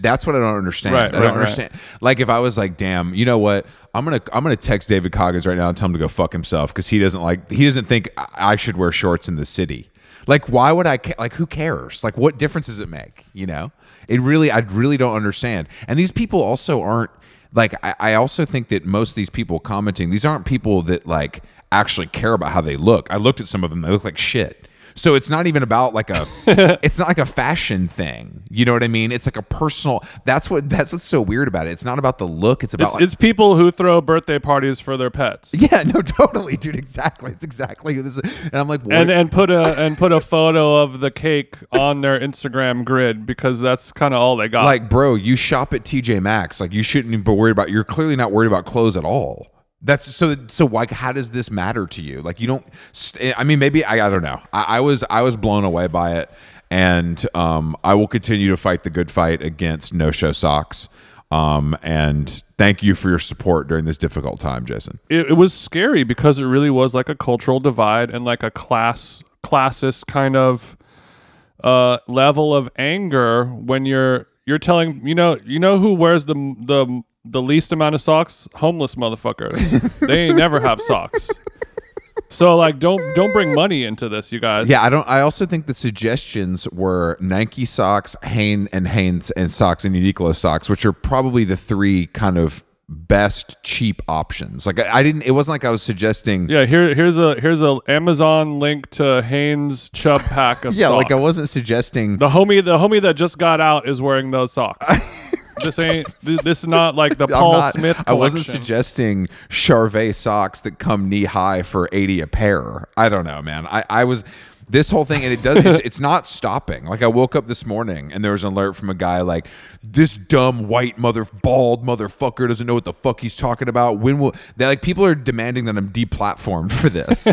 That's what I don't understand. Right, I don't understand. Like if I was like, damn, you know what? I'm gonna text David Coggins right now and tell him to go fuck himself because he doesn't think I should wear shorts in the city. Like why would I care? Like who cares? Like what difference does it make? You know, I really don't understand. And these people also aren't like, I also think that most of these people commenting, these aren't people that like actually care about how they look. I looked at some of them, they look like shit. So it's not even about like a it's not like a fashion thing. You know what I mean? It's like a personal, that's what's so weird about it. It's not about the look, it's about it's people who throw birthday parties for their pets. Yeah, no, totally, dude. Exactly. It's exactly this. And I'm like, what? And put a photo of the cake on their Instagram grid because that's kinda all they got. Like, bro, you shop at TJ Maxx. Like you shouldn't even be worried about, you're clearly not worried about clothes at all. That's so like, how does this matter to you? Like you don't, I mean, maybe, I don't know. I was blown away by it. And I will continue to fight the good fight against no-show socks. And thank you for your support during this difficult time, Jason. It was scary because it really was like a cultural divide and like a classist kind of level of anger when you're telling, you know who wears the least amount of socks? Homeless motherfuckers. They ain't never have socks. So like, don't bring money into this, you guys. Yeah, I also think the suggestions were Nike socks, Hanes and socks, and Uniqlo socks, which are probably the three kind of best cheap options. Like it wasn't like I was suggesting, yeah, here's a Amazon link to Hanes Chubb pack of yeah, socks. Like I wasn't suggesting the homie that just got out is wearing those socks. This is not like the Paul Smith collection. I wasn't suggesting Charvet socks that come knee high for $80 a pair. I don't know, man. I was this whole thing, and it's not stopping. Like I woke up this morning and there was an alert from a guy like, this dumb white bald motherfucker doesn't know what the fuck he's talking about. They like, people are demanding that I'm deplatformed for this.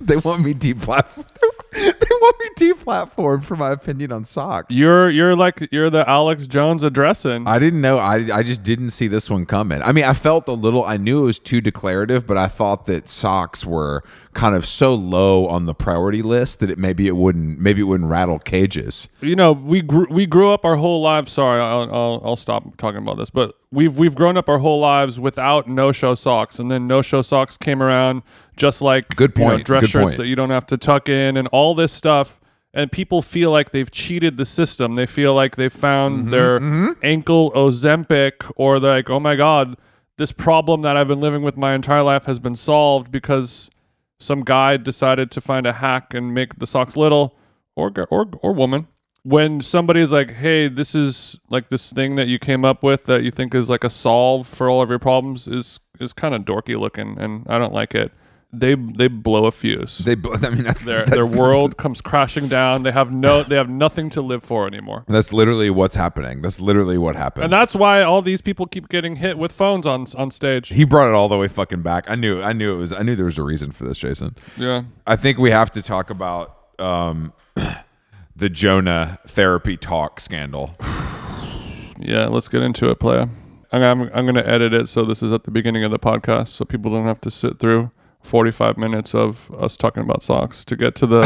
They want me deplatformed. They want me deplatformed for my opinion on socks. You're the Alex Jones addressing. I didn't know. I just didn't see this one coming. I mean, I felt a little, I knew it was too declarative, but I thought that socks were kind of so low on the priority list that it maybe wouldn't rattle cages. You know, we grew up our whole lives. Sorry, I'll stop talking about this, but we've grown up our whole lives without no-show socks, and then no-show socks came around, just like, good point, you know, dress good shirts point. That you don't have to tuck in and all this stuff. And people feel like they've cheated the system. They feel like they've found their ankle Ozempic, or they're like, oh my God, this problem that I've been living with my entire life has been solved because some guy decided to find a hack and make the socks little, or woman. When somebody is like, hey, this is like this thing that you came up with that you think is like a solve for all of your problems is is kind of dorky looking, and I don't like it. They blow a fuse. Their world comes crashing down. They have nothing to live for anymore. That's literally what's happening. That's literally what happened. And that's why all these people keep getting hit with phones on stage. He brought it all the way fucking back. I knew there was a reason for this, Jason. Yeah. I think we have to talk about the Jonah therapy talk scandal. Yeah, let's get into it, playa. I'm going to edit it so this is at the beginning of the podcast so people don't have to sit through 45 minutes of us talking about socks to get to the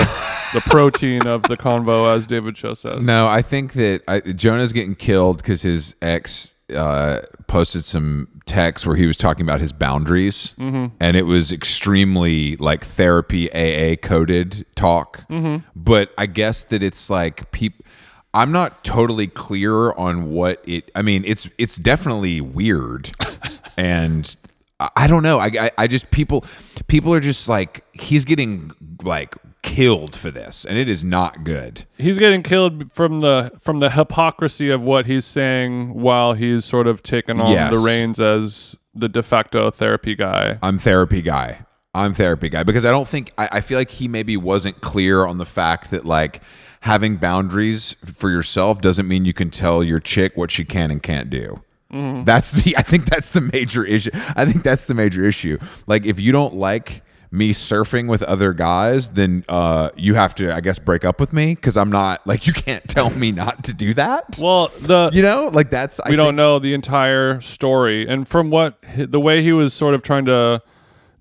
protein of the convo, as David Cho says. No, I think that Jonah's getting killed because his ex posted some text where he was talking about his boundaries, mm-hmm. and it was extremely like therapy AA coded talk. Mm-hmm. But I guess that it's like people. I'm not totally clear on what it. I mean, it's definitely weird, and. I don't know. I just people are just like, he's getting like killed for this, and it is not good. He's getting killed from the hypocrisy of what he's saying while he's sort of taken on the reins as the de facto therapy guy. I'm therapy guy because I don't think I feel like he maybe wasn't clear on the fact that like having boundaries for yourself doesn't mean you can tell your chick what she can and can't do. Mm-hmm. I think that's the major issue. Like, if you don't like me surfing with other guys, then you have to, I guess, break up with me, because I'm not like, you can't tell me not to do that. Well, we don't know the entire story, and from the way he was sort of trying to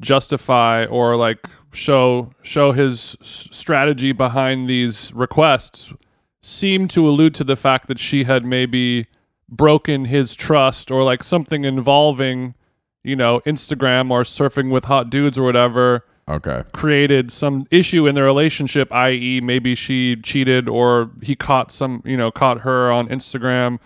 justify or like show his strategy behind these requests seemed to allude to the fact that she had maybe broken his trust, or like something involving, you know, Instagram or surfing with hot dudes or whatever. Okay. Created some issue in their relationship, i.e. maybe she cheated, or he caught her on Instagram,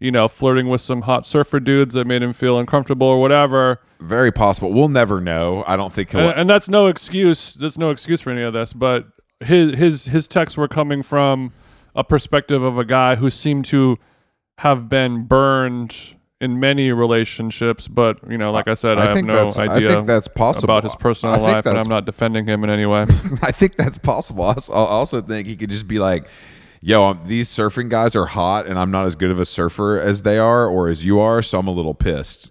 you know, flirting with some hot surfer dudes that made him feel uncomfortable or whatever. Very possible. We'll never know. I don't think he'll... And that's no excuse. There's no excuse for any of this, but his texts were coming from a perspective of a guy who seemed to have been burned in many relationships, but, you know, like I said, I have no idea. I think that's possible about his personal life, and I'm not defending him in any way. I think that's possible. I also think he could just be like, yo, these surfing guys are hot, and I'm not as good of a surfer as they are or as you are, so I'm a little pissed.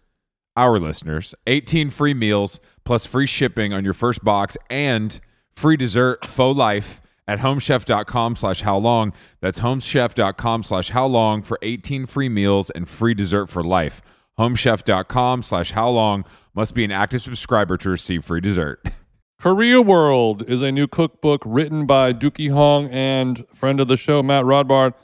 our listeners, 18 free meals plus free shipping on your first box and free dessert for life at homechef.com/howlong. That's homechef.com/howlong for 18 free meals and free dessert for life. Homechef.com/howlong. Must be an active subscriber to receive free dessert. Career World is a new cookbook written by Dookie Hong and friend of the show, Matt Rodbard,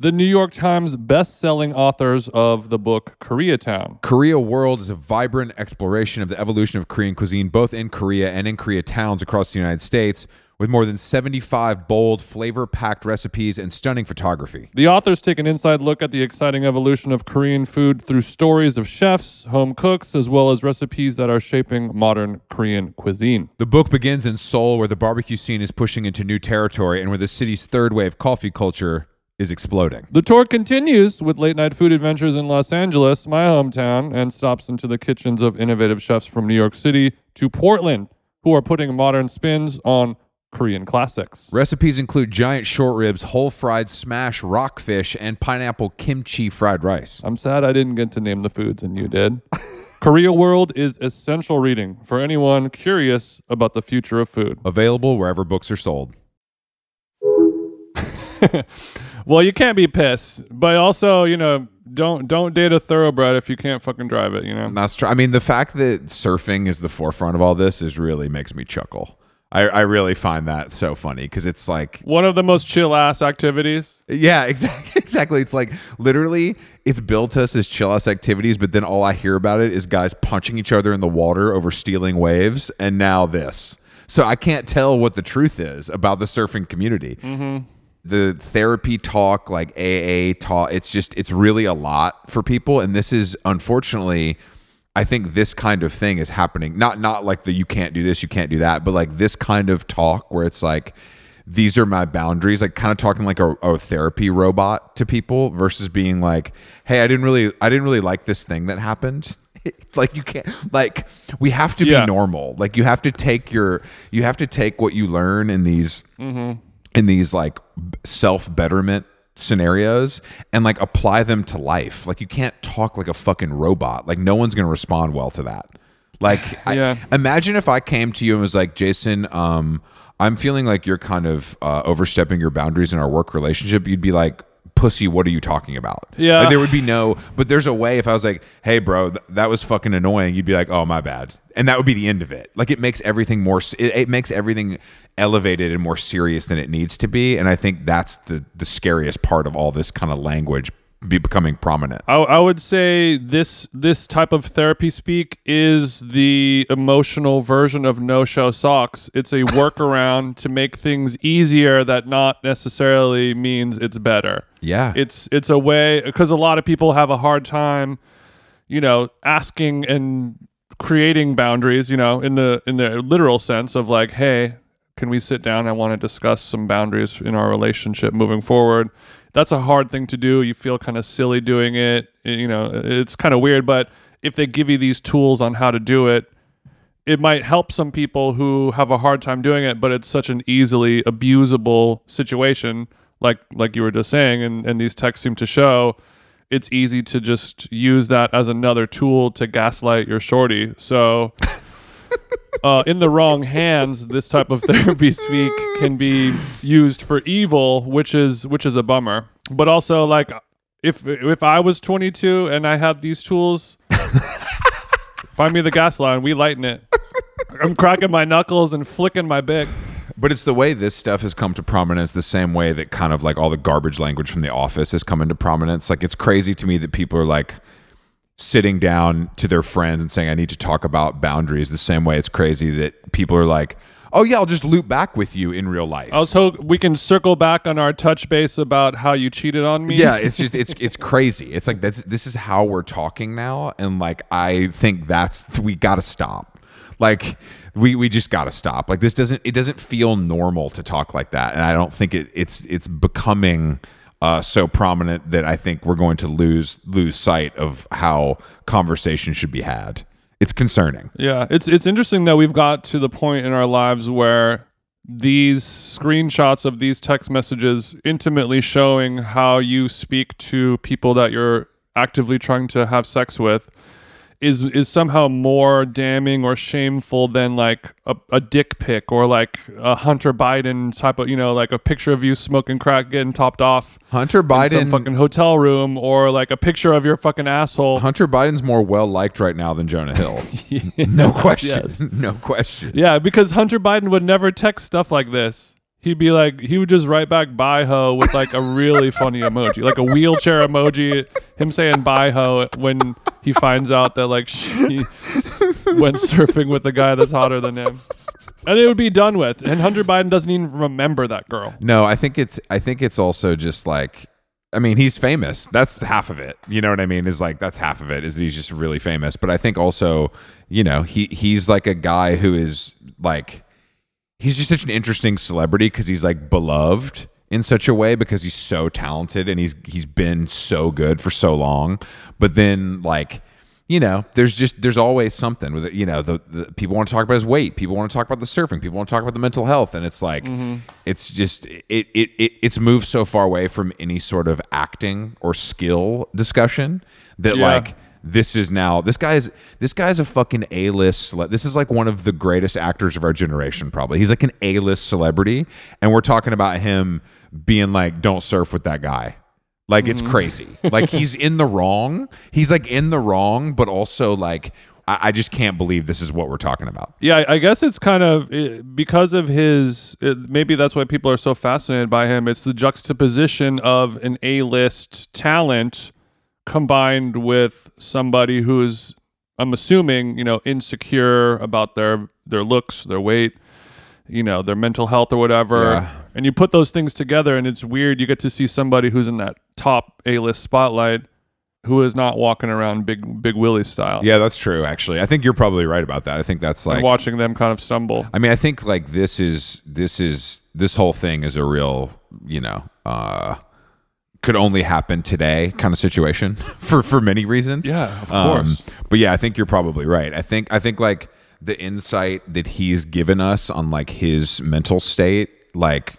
the New York Times best-selling authors of the book Koreatown. Korea World is a vibrant exploration of the evolution of Korean cuisine, both in Korea and in Korea towns across the United States, with more than 75 bold, flavor-packed recipes and stunning photography. The authors take an inside look at the exciting evolution of Korean food through stories of chefs, home cooks, as well as recipes that are shaping modern Korean cuisine. The book begins in Seoul, where the barbecue scene is pushing into new territory and where the city's third-wave coffee culture is exploding. The tour continues with late-night food adventures in Los Angeles, my hometown, and stops into the kitchens of innovative chefs from New York City to Portland, who are putting modern spins on Korean classics. Recipes include giant short ribs, whole fried smash rockfish, and pineapple kimchi fried rice. I'm sad I didn't get to name the foods, and you did. Korea World is essential reading for anyone curious about the future of food. Available wherever books are sold. Well, you can't be pissed, but also, you know, don't date a thoroughbred if you can't fucking drive it, you know? That's true. I mean, the fact that surfing is the forefront of all this is really makes me chuckle. I really find that so funny because it's like one of the most chill ass activities. Yeah, exactly. It's like literally it's built us as chill ass activities, but then all I hear about it is guys punching each other in the water over stealing waves, and now this. So I can't tell what the truth is about the surfing community. Mm-hmm. The therapy talk, like AA talk, it's really a lot for people, and this is unfortunately, I think this kind of thing is happening. Not like the you can't do this, you can't do that, but like this kind of talk where it's like these are my boundaries, like kind of talking like a therapy robot to people versus being like, hey, I didn't really like this thing that happened. Like you can't, like we have to be normal. Like you have to take take what you learn in these. Mm-hmm. In these like self-betterment scenarios and like apply them to life. Like you can't talk like a fucking robot. Like no one's going to respond well to that. Like imagine if I came to you and was like, Jason, I'm feeling like you're kind of overstepping your boundaries in our work relationship. You'd be like, pussy, what are you talking about? Yeah. Like, there would be no, but there's a way if I was like, hey bro, that was fucking annoying. You'd be like, oh, my bad. And that would be the end of it. Like it makes everything more, it makes everything elevated and more serious than it needs to be. And I think that's the scariest part of all this kind of language becoming prominent. I would say this type of therapy speak is the emotional version of no-show socks. It's a workaround to make things easier that not necessarily means it's better. Yeah. It's a way, because a lot of people have a hard time, you know, asking and creating boundaries, you know, in the literal sense of like, hey, can we sit down? I want to discuss some boundaries in our relationship moving forward. That's a hard thing to do. You feel kind of silly doing it. You know, it's kind of weird, but if they give you these tools on how to do it, it might help some people who have a hard time doing it, but it's such an easily abusable situation, like you were just saying, and these texts seem to show, it's easy to just use that as another tool to gaslight your shorty. So in the wrong hands, this type of therapy speak can be used for evil, which is a bummer. But also, like, if I was 22 and I had these tools, find me the gas line, we lighten it. I'm cracking my knuckles and flicking my big. But it's the way this stuff has come to prominence, the same way that kind of like all the garbage language from The Office has come into prominence. Like, it's crazy to me that people are like sitting down to their friends and saying, I need to talk about boundaries, the same way it's crazy that people are like, oh yeah, I'll just loop back with you in real life. Also, we can circle back on our touch base about how you cheated on me. Yeah, it's just, it's crazy. It's like, this is how we're talking now. And like, I think we got to stop. Like, we just got to stop. Like, it doesn't feel normal to talk like that. And I don't think it's becoming so prominent that I think we're going to lose sight of how conversation should be had. It's concerning. Yeah, it's interesting that we've got to the point in our lives where these screenshots of these text messages intimately showing how you speak to people that you're actively trying to have sex with is somehow more damning or shameful than like a dick pic or like a Hunter Biden type of, you know, like a picture of you smoking crack, getting topped off. Hunter Biden in some fucking hotel room, or like a picture of your fucking asshole. Hunter Biden's more well liked right now than Jonah Hill. Yes, no question. Yes. No question. Yeah, because Hunter Biden would never text stuff like this. He'd be like, he would just write back bye ho with like a really funny emoji, like a wheelchair emoji, him saying bye ho when he finds out that like she went surfing with a guy that's hotter than him. And it would be done with. And Hunter Biden doesn't even remember that girl. No, I think it's also just like, I mean, he's famous. That's half of it. You know what I mean? Is like, that's half of it, is he's just really famous. But I think also, you know, he's like a guy who is like, he's just such an interesting celebrity because he's like beloved in such a way because he's so talented and he's been so good for so long. But then, like, you know, there's always something with it. You know, the people want to talk about his weight. People want to talk about the surfing. People want to talk about the mental health. And it's like, it's just, it's moved so far away from any sort of acting or skill discussion that like, this is now, this guy is a fucking A-list. This is like one of the greatest actors of our generation, probably. He's like an A-list celebrity. And we're talking about him being like, don't surf with that guy. Like, it's crazy. Like, he's in the wrong. He's, like, in the wrong, but also, like, I just can't believe this is what we're talking about. Yeah, I guess it's kind of because of his maybe that's why people are so fascinated by him. It's the juxtaposition of an A-list talent combined with somebody who is, I'm assuming, you know, insecure about their looks, their weight, you know, their mental health or whatever. Yeah. And you put those things together and it's weird. You get to see somebody who's in that top A-list spotlight who is not walking around big Willie style. Yeah, that's true, actually. I think you're probably right about that. I think that's like... And watching them kind of stumble. I mean, I think like this whole thing is a real, you know... could only happen today kind of situation for many reasons. Yeah, of course. But yeah, I think you're probably right. I think like the insight that he's given us on like his mental state, like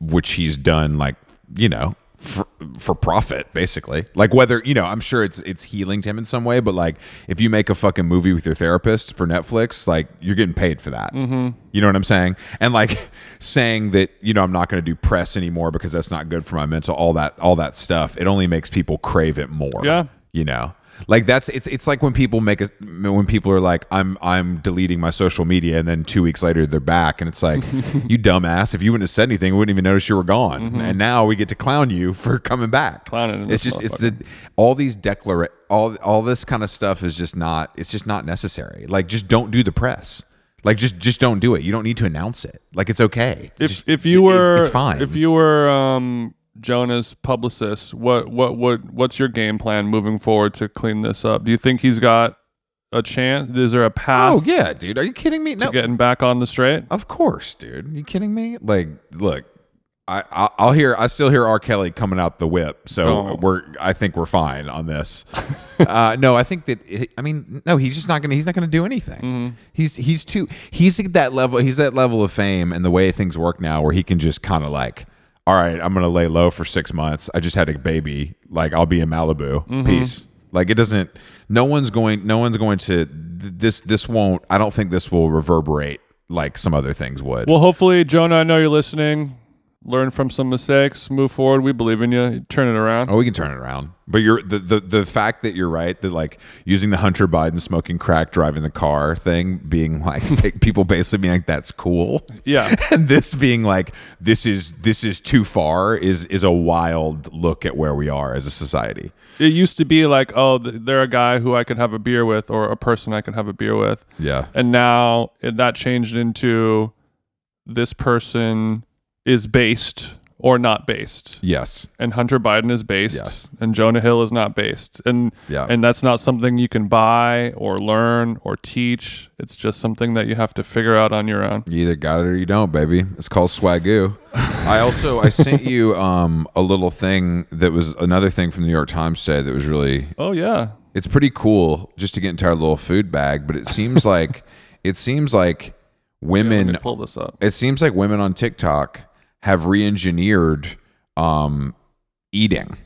which he's done, like, you know, for profit basically, like whether, you know, I'm sure it's healing to him in some way, but like if you make a fucking movie with your therapist for Netflix, like you're getting paid for that. You know what I'm saying? And like saying that, you know, I'm not going to do press anymore because that's not good for my mental, all that stuff, it only makes people crave it more. Yeah, you know, like that's it's like when people are like, I'm deleting my social media, and then 2 weeks later they're back, and it's like, you dumbass, if you wouldn't have said anything, we wouldn't even notice you were gone. And now we get to clown you for coming back. Clowning. It's just all this kind of stuff is just not, it's just not necessary. Like, just don't do the press. Like, just don't do it. You don't need to announce it. Like, it's okay. It's fine. If you were Jonah's publicist, what's your game plan moving forward to clean this up? Do you think he's got a chance? Is there a path? Oh yeah, dude, are you kidding me? No, getting back on the straight. Of course, dude. Are you kidding me? Like, look, I still hear R. Kelly coming out the whip, so I think we're fine on this. No, I think that he's just not gonna. He's not gonna do anything. He's at that level. He's that level of fame and the way things work now, where he can just kind of like, all right, I'm going to lay low for 6 months. I just had a baby. Like, I'll be in Malibu. Peace. Like, it doesn't, I don't think this will reverberate like some other things would. Well, hopefully, Jonah, I know you're listening. Learn from some mistakes. Move forward. We believe in you. Turn it around. Oh, we can turn it around. But you're the fact that you're right, that like using the Hunter Biden smoking crack, driving the car thing, being like people basically being like, that's cool. Yeah. And this being like, this is too far is a wild look at where we are as a society. It used to be like, oh, they're a guy who I could have a beer with, or a person I could have a beer with. Yeah. And now that changed into this person is based or not based. Yes. And Hunter Biden is based. Yes. And Jonah Hill is not based. And that's not something you can buy or learn or teach. It's just something that you have to figure out on your own. You either got it or you don't, baby. It's called swagoo. I sent you a little thing that was another thing from the New York Times today that was really... Oh, yeah. It's pretty cool just to get into our little food bag, but it seems like women... Let me pull this up. It seems like women on TikTok... have re-engineered eating.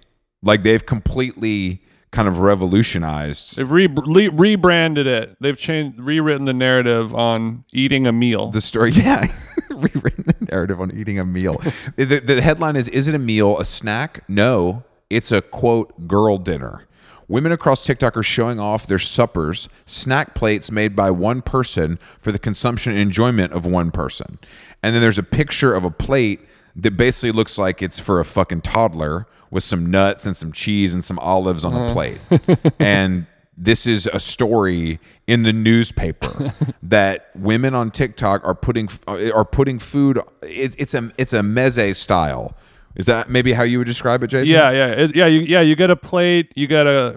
Like, they've completely kind of revolutionized. They've rebranded it. They've rewritten the narrative on eating a meal. The story, yeah. Rewritten the narrative on eating a meal. The headline is it a meal, a snack? No, it's a, quote, girl dinner. Women across TikTok are showing off their suppers, snack plates made by one person for the consumption and enjoyment of one person. And then there's a picture of a plate that basically looks like it's for a fucking toddler with some nuts and some cheese and some olives on the plate. And this is a story in the newspaper that women on TikTok are putting food. It's a meze style. Is that maybe how you would describe it, Jason? You get a plate. You get a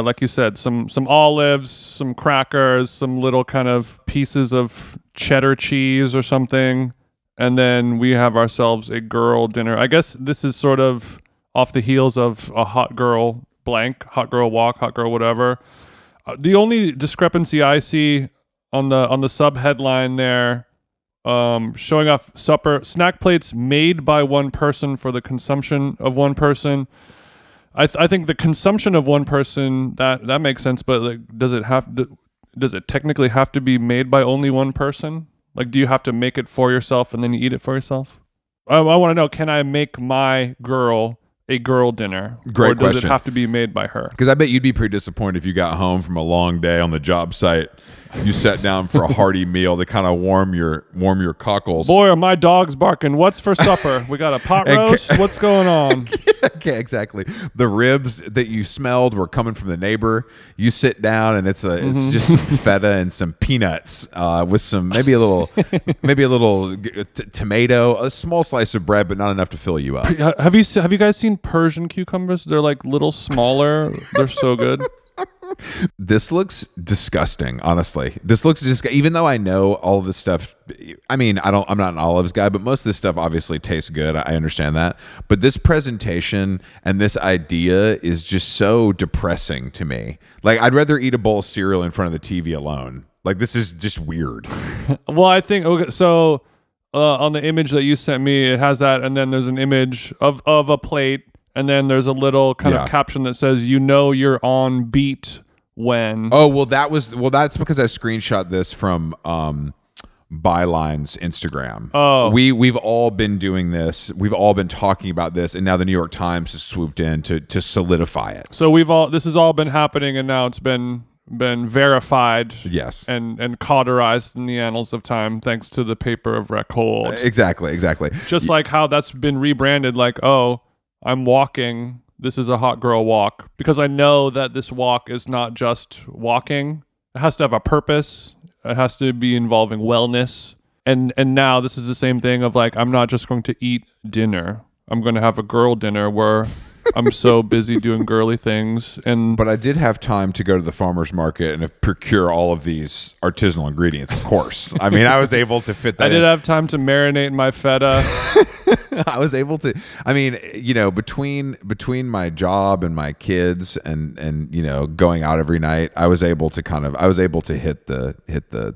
like you said, some olives, some crackers, some little kind of pieces of cheddar cheese or something, And then we have ourselves a girl dinner. I guess this is sort of off the heels of a hot girl blank, hot girl walk, hot girl whatever. The only discrepancy I see on the sub headline there, showing off supper, snack plates made by one person for the consumption of one person. I think the consumption of one person, that makes sense, but like, does it technically have to be made by only one person? Like, do you have to make it for yourself and then you eat it for yourself? I want to know, can I make my girl a girl dinner? Great question. Or does it have to be made by her? Because I bet you'd be pretty disappointed if you got home from a long day on the job site. You sat down for a hearty meal to kind of warm your cockles. Boy, are my dogs barking. What's for supper? We got a pot roast. What's going on? Okay, exactly. The ribs that you smelled were coming from the neighbor. You sit down and it's just some feta and some peanuts with some maybe a little tomato, a small slice of bread, but not enough to fill you up. Have you guys seen Persian cucumbers? They're like little smaller. They're so good. This looks disgusting, honestly. Even though I know all this stuff, I mean, I'm not an olives guy, but most of this stuff obviously tastes good. I understand that. But this presentation and this idea is just so depressing to me. Like, I'd rather eat a bowl of cereal in front of the TV alone. Like, this is just weird. Well, I think, okay, so on the image that you sent me, it has that, and then there's an image of a plate. And then there's a little kind of caption that says, you know, you're on beat when. Oh, well, that's because I screenshot this from Byline's Instagram. Oh, we've all been doing this. We've all been talking about this. And now the New York Times has swooped in to solidify it. So this has all been happening. And now it's been verified, yes, and cauterized in the annals of time thanks to the paper of record. Exactly. Just like how that's been rebranded, like, oh, I'm walking. This is a hot girl walk because I know that this walk is not just walking. It has to have a purpose. It has to be involving wellness. And now this is the same thing of like, I'm not just going to eat dinner. I'm going to have a girl dinner where I'm so busy doing girly things. But I did have time to go to the farmer's market and procure all of these artisanal ingredients, of course. I mean, I was able to fit that in. I did have time to marinate my feta. I was able to, I mean, you know, between my job and my kids and, you know, going out every night, I was able to hit the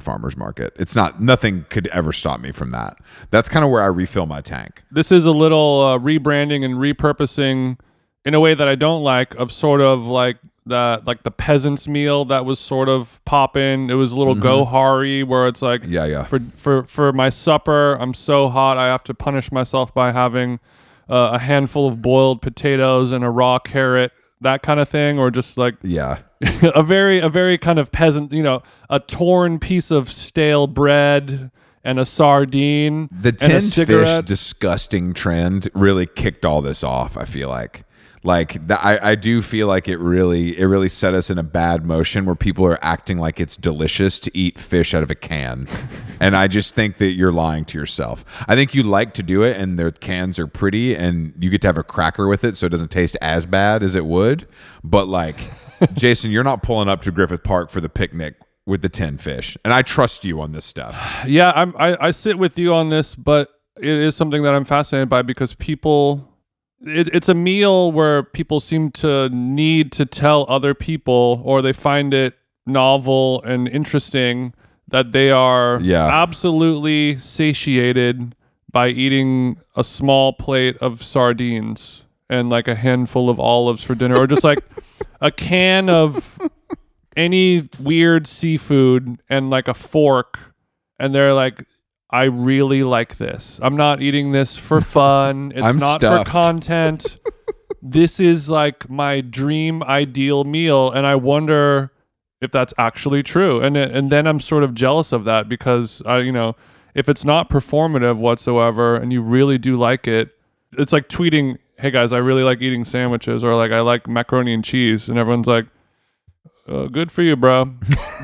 farmer's market. Nothing could ever stop me from that. That's kind of where I refill my tank. This is a little rebranding and repurposing in a way that I don't like, of sort of like that, like the peasant's meal that was sort of popping. It was a little gohari where it's like, yeah. For my supper, I'm so hot, I have to punish myself by having a handful of boiled potatoes and a raw carrot, that kind of thing, or just like a very kind of peasant, you know, a torn piece of stale bread and a sardine. The tinned fish disgusting trend really kicked all this off. I feel like. Like I do feel like it really set us in a bad motion where people are acting like it's delicious to eat fish out of a can, and I just think that you're lying to yourself. I think you like to do it, and their cans are pretty, and you get to have a cracker with it, so it doesn't taste as bad as it would. But like, Jason, you're not pulling up to Griffith Park for the picnic with the tin fish, and I trust you on this stuff. Yeah, I sit with you on this, but it is something that I'm fascinated by because people. It's a meal where people seem to need to tell other people, or they find it novel and interesting that they are absolutely satiated by eating a small plate of sardines and like a handful of olives for dinner, or just like a can of any weird seafood and like a fork, and they're like, I really like this. I'm not eating this for fun. It's not stuffed for content. This is like my dream ideal meal. And I wonder if that's actually true. And then I'm sort of jealous of that because, you know, if it's not performative whatsoever and you really do like it, it's like tweeting, hey guys, I really like eating sandwiches, or like I like macaroni and cheese. And everyone's like, good for you, bro.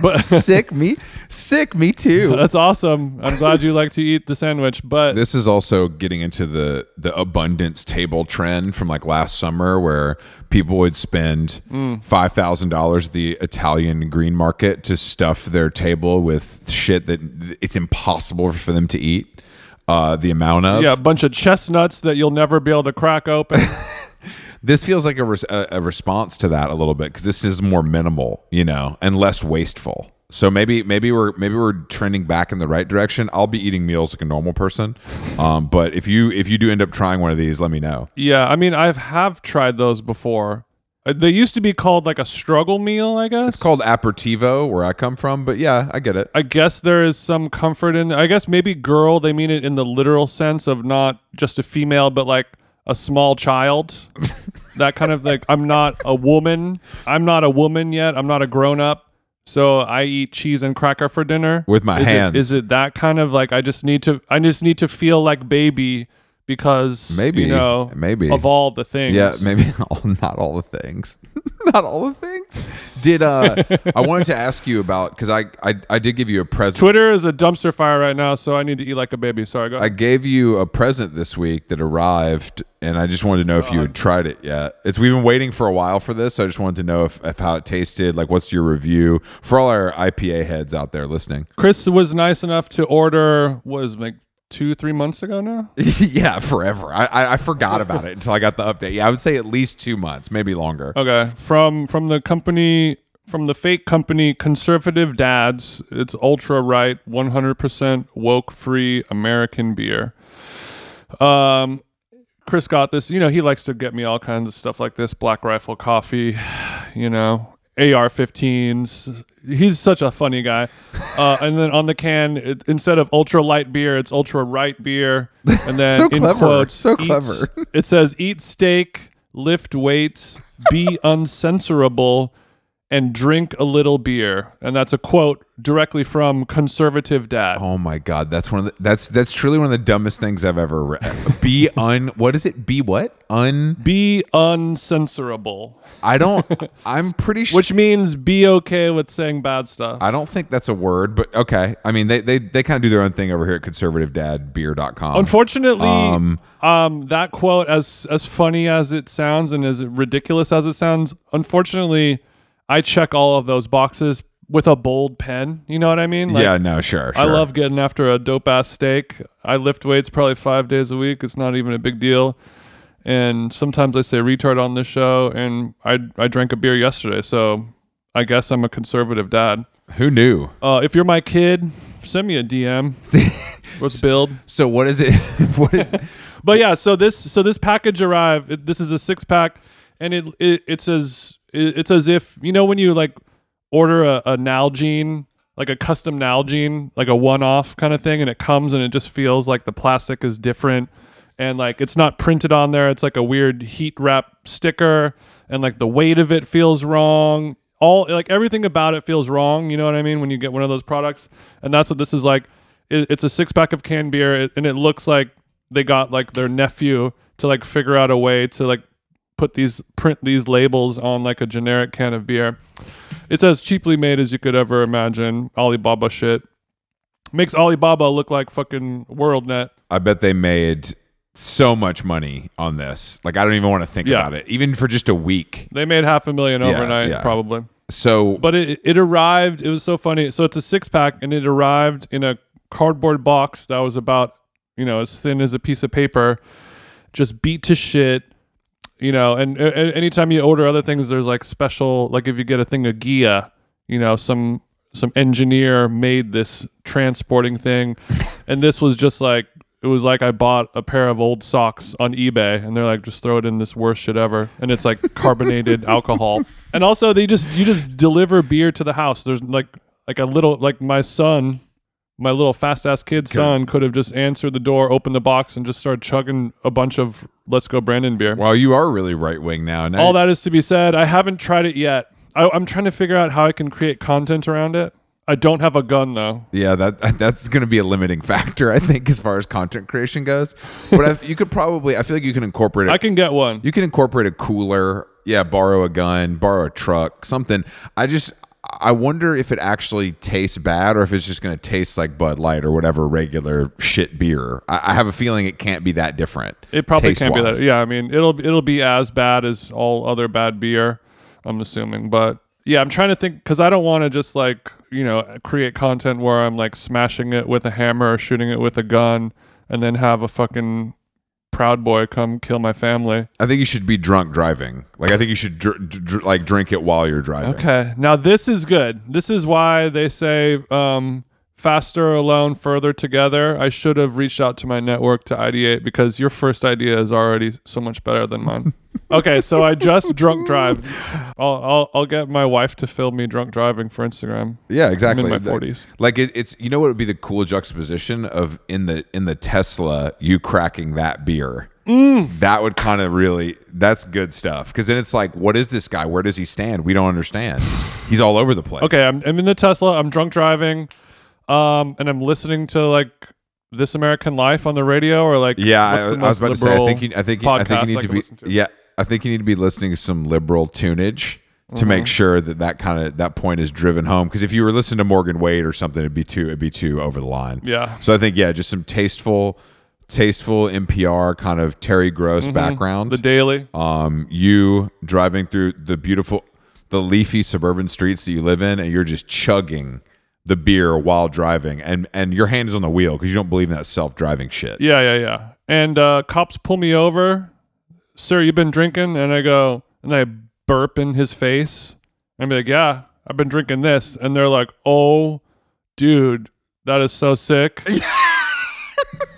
But sick me too. That's awesome. I'm glad you like to eat the sandwich. But this is also getting into the abundance table trend from like last summer, where people would spend $5,000 at the Italian green market to stuff their table with shit that it's impossible for them to eat. the amount of. Yeah, a bunch of chestnuts that you'll never be able to crack open. This feels like a response to that a little bit, because this is more minimal, you know, and less wasteful. So maybe we're trending back in the right direction. I'll be eating meals like a normal person, but if you do end up trying one of these, let me know. Yeah, I mean, I have tried those before. They used to be called like a struggle meal, I guess. It's called aperitivo where I come from, but yeah, I get it. I guess there is some comfort in. I guess maybe girl, they mean it in the literal sense of not just a female, but like a small child. That kind of like, I'm not a woman. I'm not a woman yet. I'm not a grown up. So I eat cheese and cracker for dinner with my hands. Is it that kind of like I just need to feel like baby because maybe of all the things. Yeah, not all the things. Not all the things. Did I wanted to ask you about, because I did give you a present. Twitter is a dumpster fire right now, so I need to eat like a baby. Sorry, go ahead. I gave you a present this week that arrived, and I just wanted to know if you had tried it yet. We've been waiting for a while for this, so I just wanted to know if how it tasted. Like, what's your review for all our IPA heads out there listening? Chris was nice enough to order. Was like 2-3 months ago now. Yeah, forever. I forgot about it until I got the update. Yeah, I would say at least 2 months, maybe longer. Okay, from the fake company Conservative Dads. It's ultra right, 100% woke free American beer. Chris got this. You know, he likes to get me all kinds of stuff like this. Black Rifle coffee, you know, AR-15s. He's such a funny guy. And then on the can, instead of ultra light beer, it's ultra right beer. And then so in clever. Quotes, so clever. It says, eat steak, lift weights, be uncensorable, and drink a little beer. And that's a quote directly from Conservative Dad. Oh my God. That's truly one of the dumbest things I've ever read. What is it? Be uncensorable. I'm pretty sure. Which means be okay with saying bad stuff. I don't think that's a word, but okay. I mean, they kind of do their own thing over here at conservativedadbeer.com. Unfortunately, that quote, as funny as it sounds and as ridiculous as it sounds, unfortunately, I check all of those boxes with a bold pen. You know what I mean? Like, yeah, no, sure. I love getting after a dope-ass steak. I lift weights probably 5 days a week. It's not even a big deal. And sometimes I say retard on this show, and I drank a beer yesterday, so I guess I'm a conservative dad. Who knew? If you're my kid, send me a DM. Let's build. So what is it? But yeah, so this package arrived. This is a 6-pack, and it says... It's as if, you know, when you like order a Nalgene, like a custom Nalgene, like a one-off kind of thing, and it comes and it just feels like the plastic is different, and like it's not printed on there. It's like a weird heat wrap sticker, and like the weight of it feels wrong. All like everything about it feels wrong. You know what I mean? When you get one of those products, and that's what this is like. It's a 6-pack of canned beer, and it looks like they got like their nephew to like figure out a way to like print these labels on like a generic can of beer. It's as cheaply made as you could ever imagine. Alibaba shit. Makes Alibaba look like fucking WorldNet. I bet they made so much money on this. Like, I don't even want to think about it. Even for just a week. They made $500,000 overnight, probably. So, but it arrived. It was so funny. So it's a 6-pack, and it arrived in a cardboard box that was about, you know, as thin as a piece of paper, just beat to shit. You know, and anytime you order other things, there's like special, like if you get a thing of Gia, you know, some engineer made this transporting thing. And this was just like, it was like I bought a pair of old socks on eBay, and they're like, just throw it in this worst shit ever. And it's like carbonated alcohol. And also you just deliver beer to the house. There's like a little, like my little fast ass kid son could have just answered the door, opened the box, and just started chugging a bunch of Let's Go Brandon beer. Wow, you are really right wing now. All that is to be said, I haven't tried it yet. I'm trying to figure out how I can create content around it. I don't have a gun though. Yeah, that's going to be a limiting factor, I think, as far as content creation goes. But you could probably, I feel like you can incorporate it. I can get one. You can incorporate a cooler. Yeah, borrow a gun, borrow a truck, something. I wonder if it actually tastes bad, or if it's just going to taste like Bud Light or whatever regular shit beer. I have a feeling it can't be that different. It probably can't be that. Yeah, I mean, it'll be as bad as all other bad beer, I'm assuming. But yeah, I'm trying to think, because I don't want to just like, you know, create content where I'm like smashing it with a hammer or shooting it with a gun. and then have a fucking Proud Boy come kill my family. I think you should be drunk driving. Like, I think you should drink it while you're driving. Okay. Now, this is good. This is why they say faster alone, further together. I should have reached out to my network to ideate, because your first idea is already so much better than mine. Okay, so I just drunk drive. I'll get my wife to film me drunk driving for Instagram. Yeah, exactly. I'm in my 40s. Like, it's, you know what would be the cool juxtaposition of in the Tesla, you cracking that beer. That would kind of really, that's good stuff, because then it's like, what is this guy? Where does he stand? We don't understand. He's all over the place. Okay, I'm in the Tesla. I'm drunk driving, and I'm listening to like This American Life on the radio, or like, yeah, I was about to say, I think you need to be listening to some liberal tunage to make sure that kind of that point is driven home. Because if you were listening to Morgan Wade or something, it'd be too over the line. Yeah. So I think, yeah, just some tasteful NPR kind of Terry Gross background. The Daily. You driving through the beautiful, the leafy suburban streets that you live in, and you're just chugging the beer while driving, and your hand is on the wheel because you don't believe in that self-driving shit. Yeah. And cops pull me over. Sir, you've been drinking? And I go, and I burp in his face. I'm like, yeah, I've been drinking this. And they're like, oh, dude, that is so sick.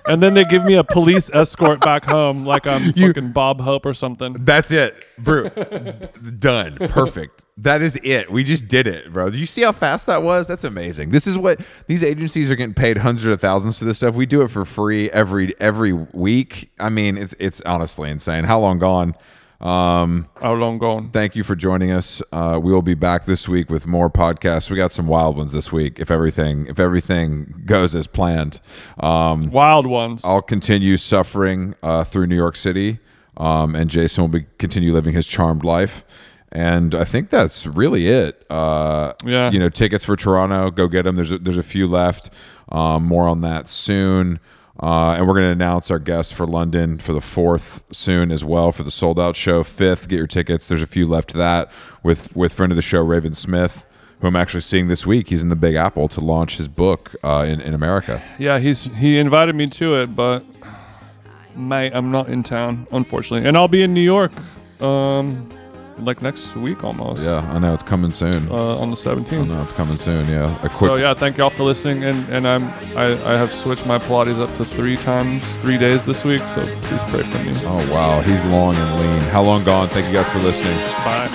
And then they give me a police escort back home like I'm fucking Bob Hope or something. That's it, bro. Done. Perfect. That is it. We just did it, bro. Do you see how fast that was? That's amazing. This is what these agencies are getting paid hundreds of thousands for this stuff. We do it for free every week. I mean, it's honestly insane. How long gone? How long gone? Thank you for joining us. We will be back this week with more podcasts. We got some wild ones this week if everything goes as planned. Wild ones. I'll continue suffering through New York City, and Jason will continue living his charmed life. And I think that's really it. Yeah. You know, tickets for Toronto, go get them. There's a few left. More on that soon. And we're going to announce our guests for London for the 4th soon as well, for the sold out show. 5th, get your tickets. There's a few left to that with friend of the show, Raven Smith, who I'm actually seeing this week. He's in the Big Apple to launch his book in America. Yeah, he invited me to it, but mate, I'm not in town, unfortunately. And I'll be in New York like next week almost. Yeah, I know. It's coming soon. On the 17th. I know. It's coming soon, yeah. So, yeah, thank y'all for listening. And I have switched my Pilates up to 3 days this week. So please pray for me. Oh, wow. He's long and lean. How long gone? Thank you guys for listening. Bye.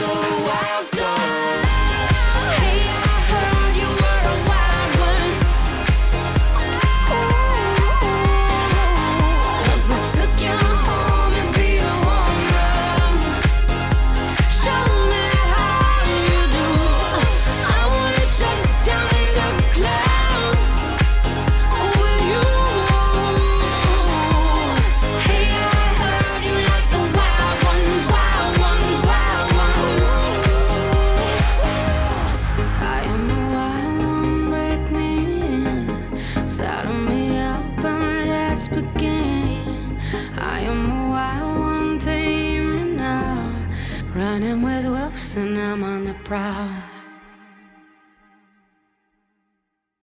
Proud.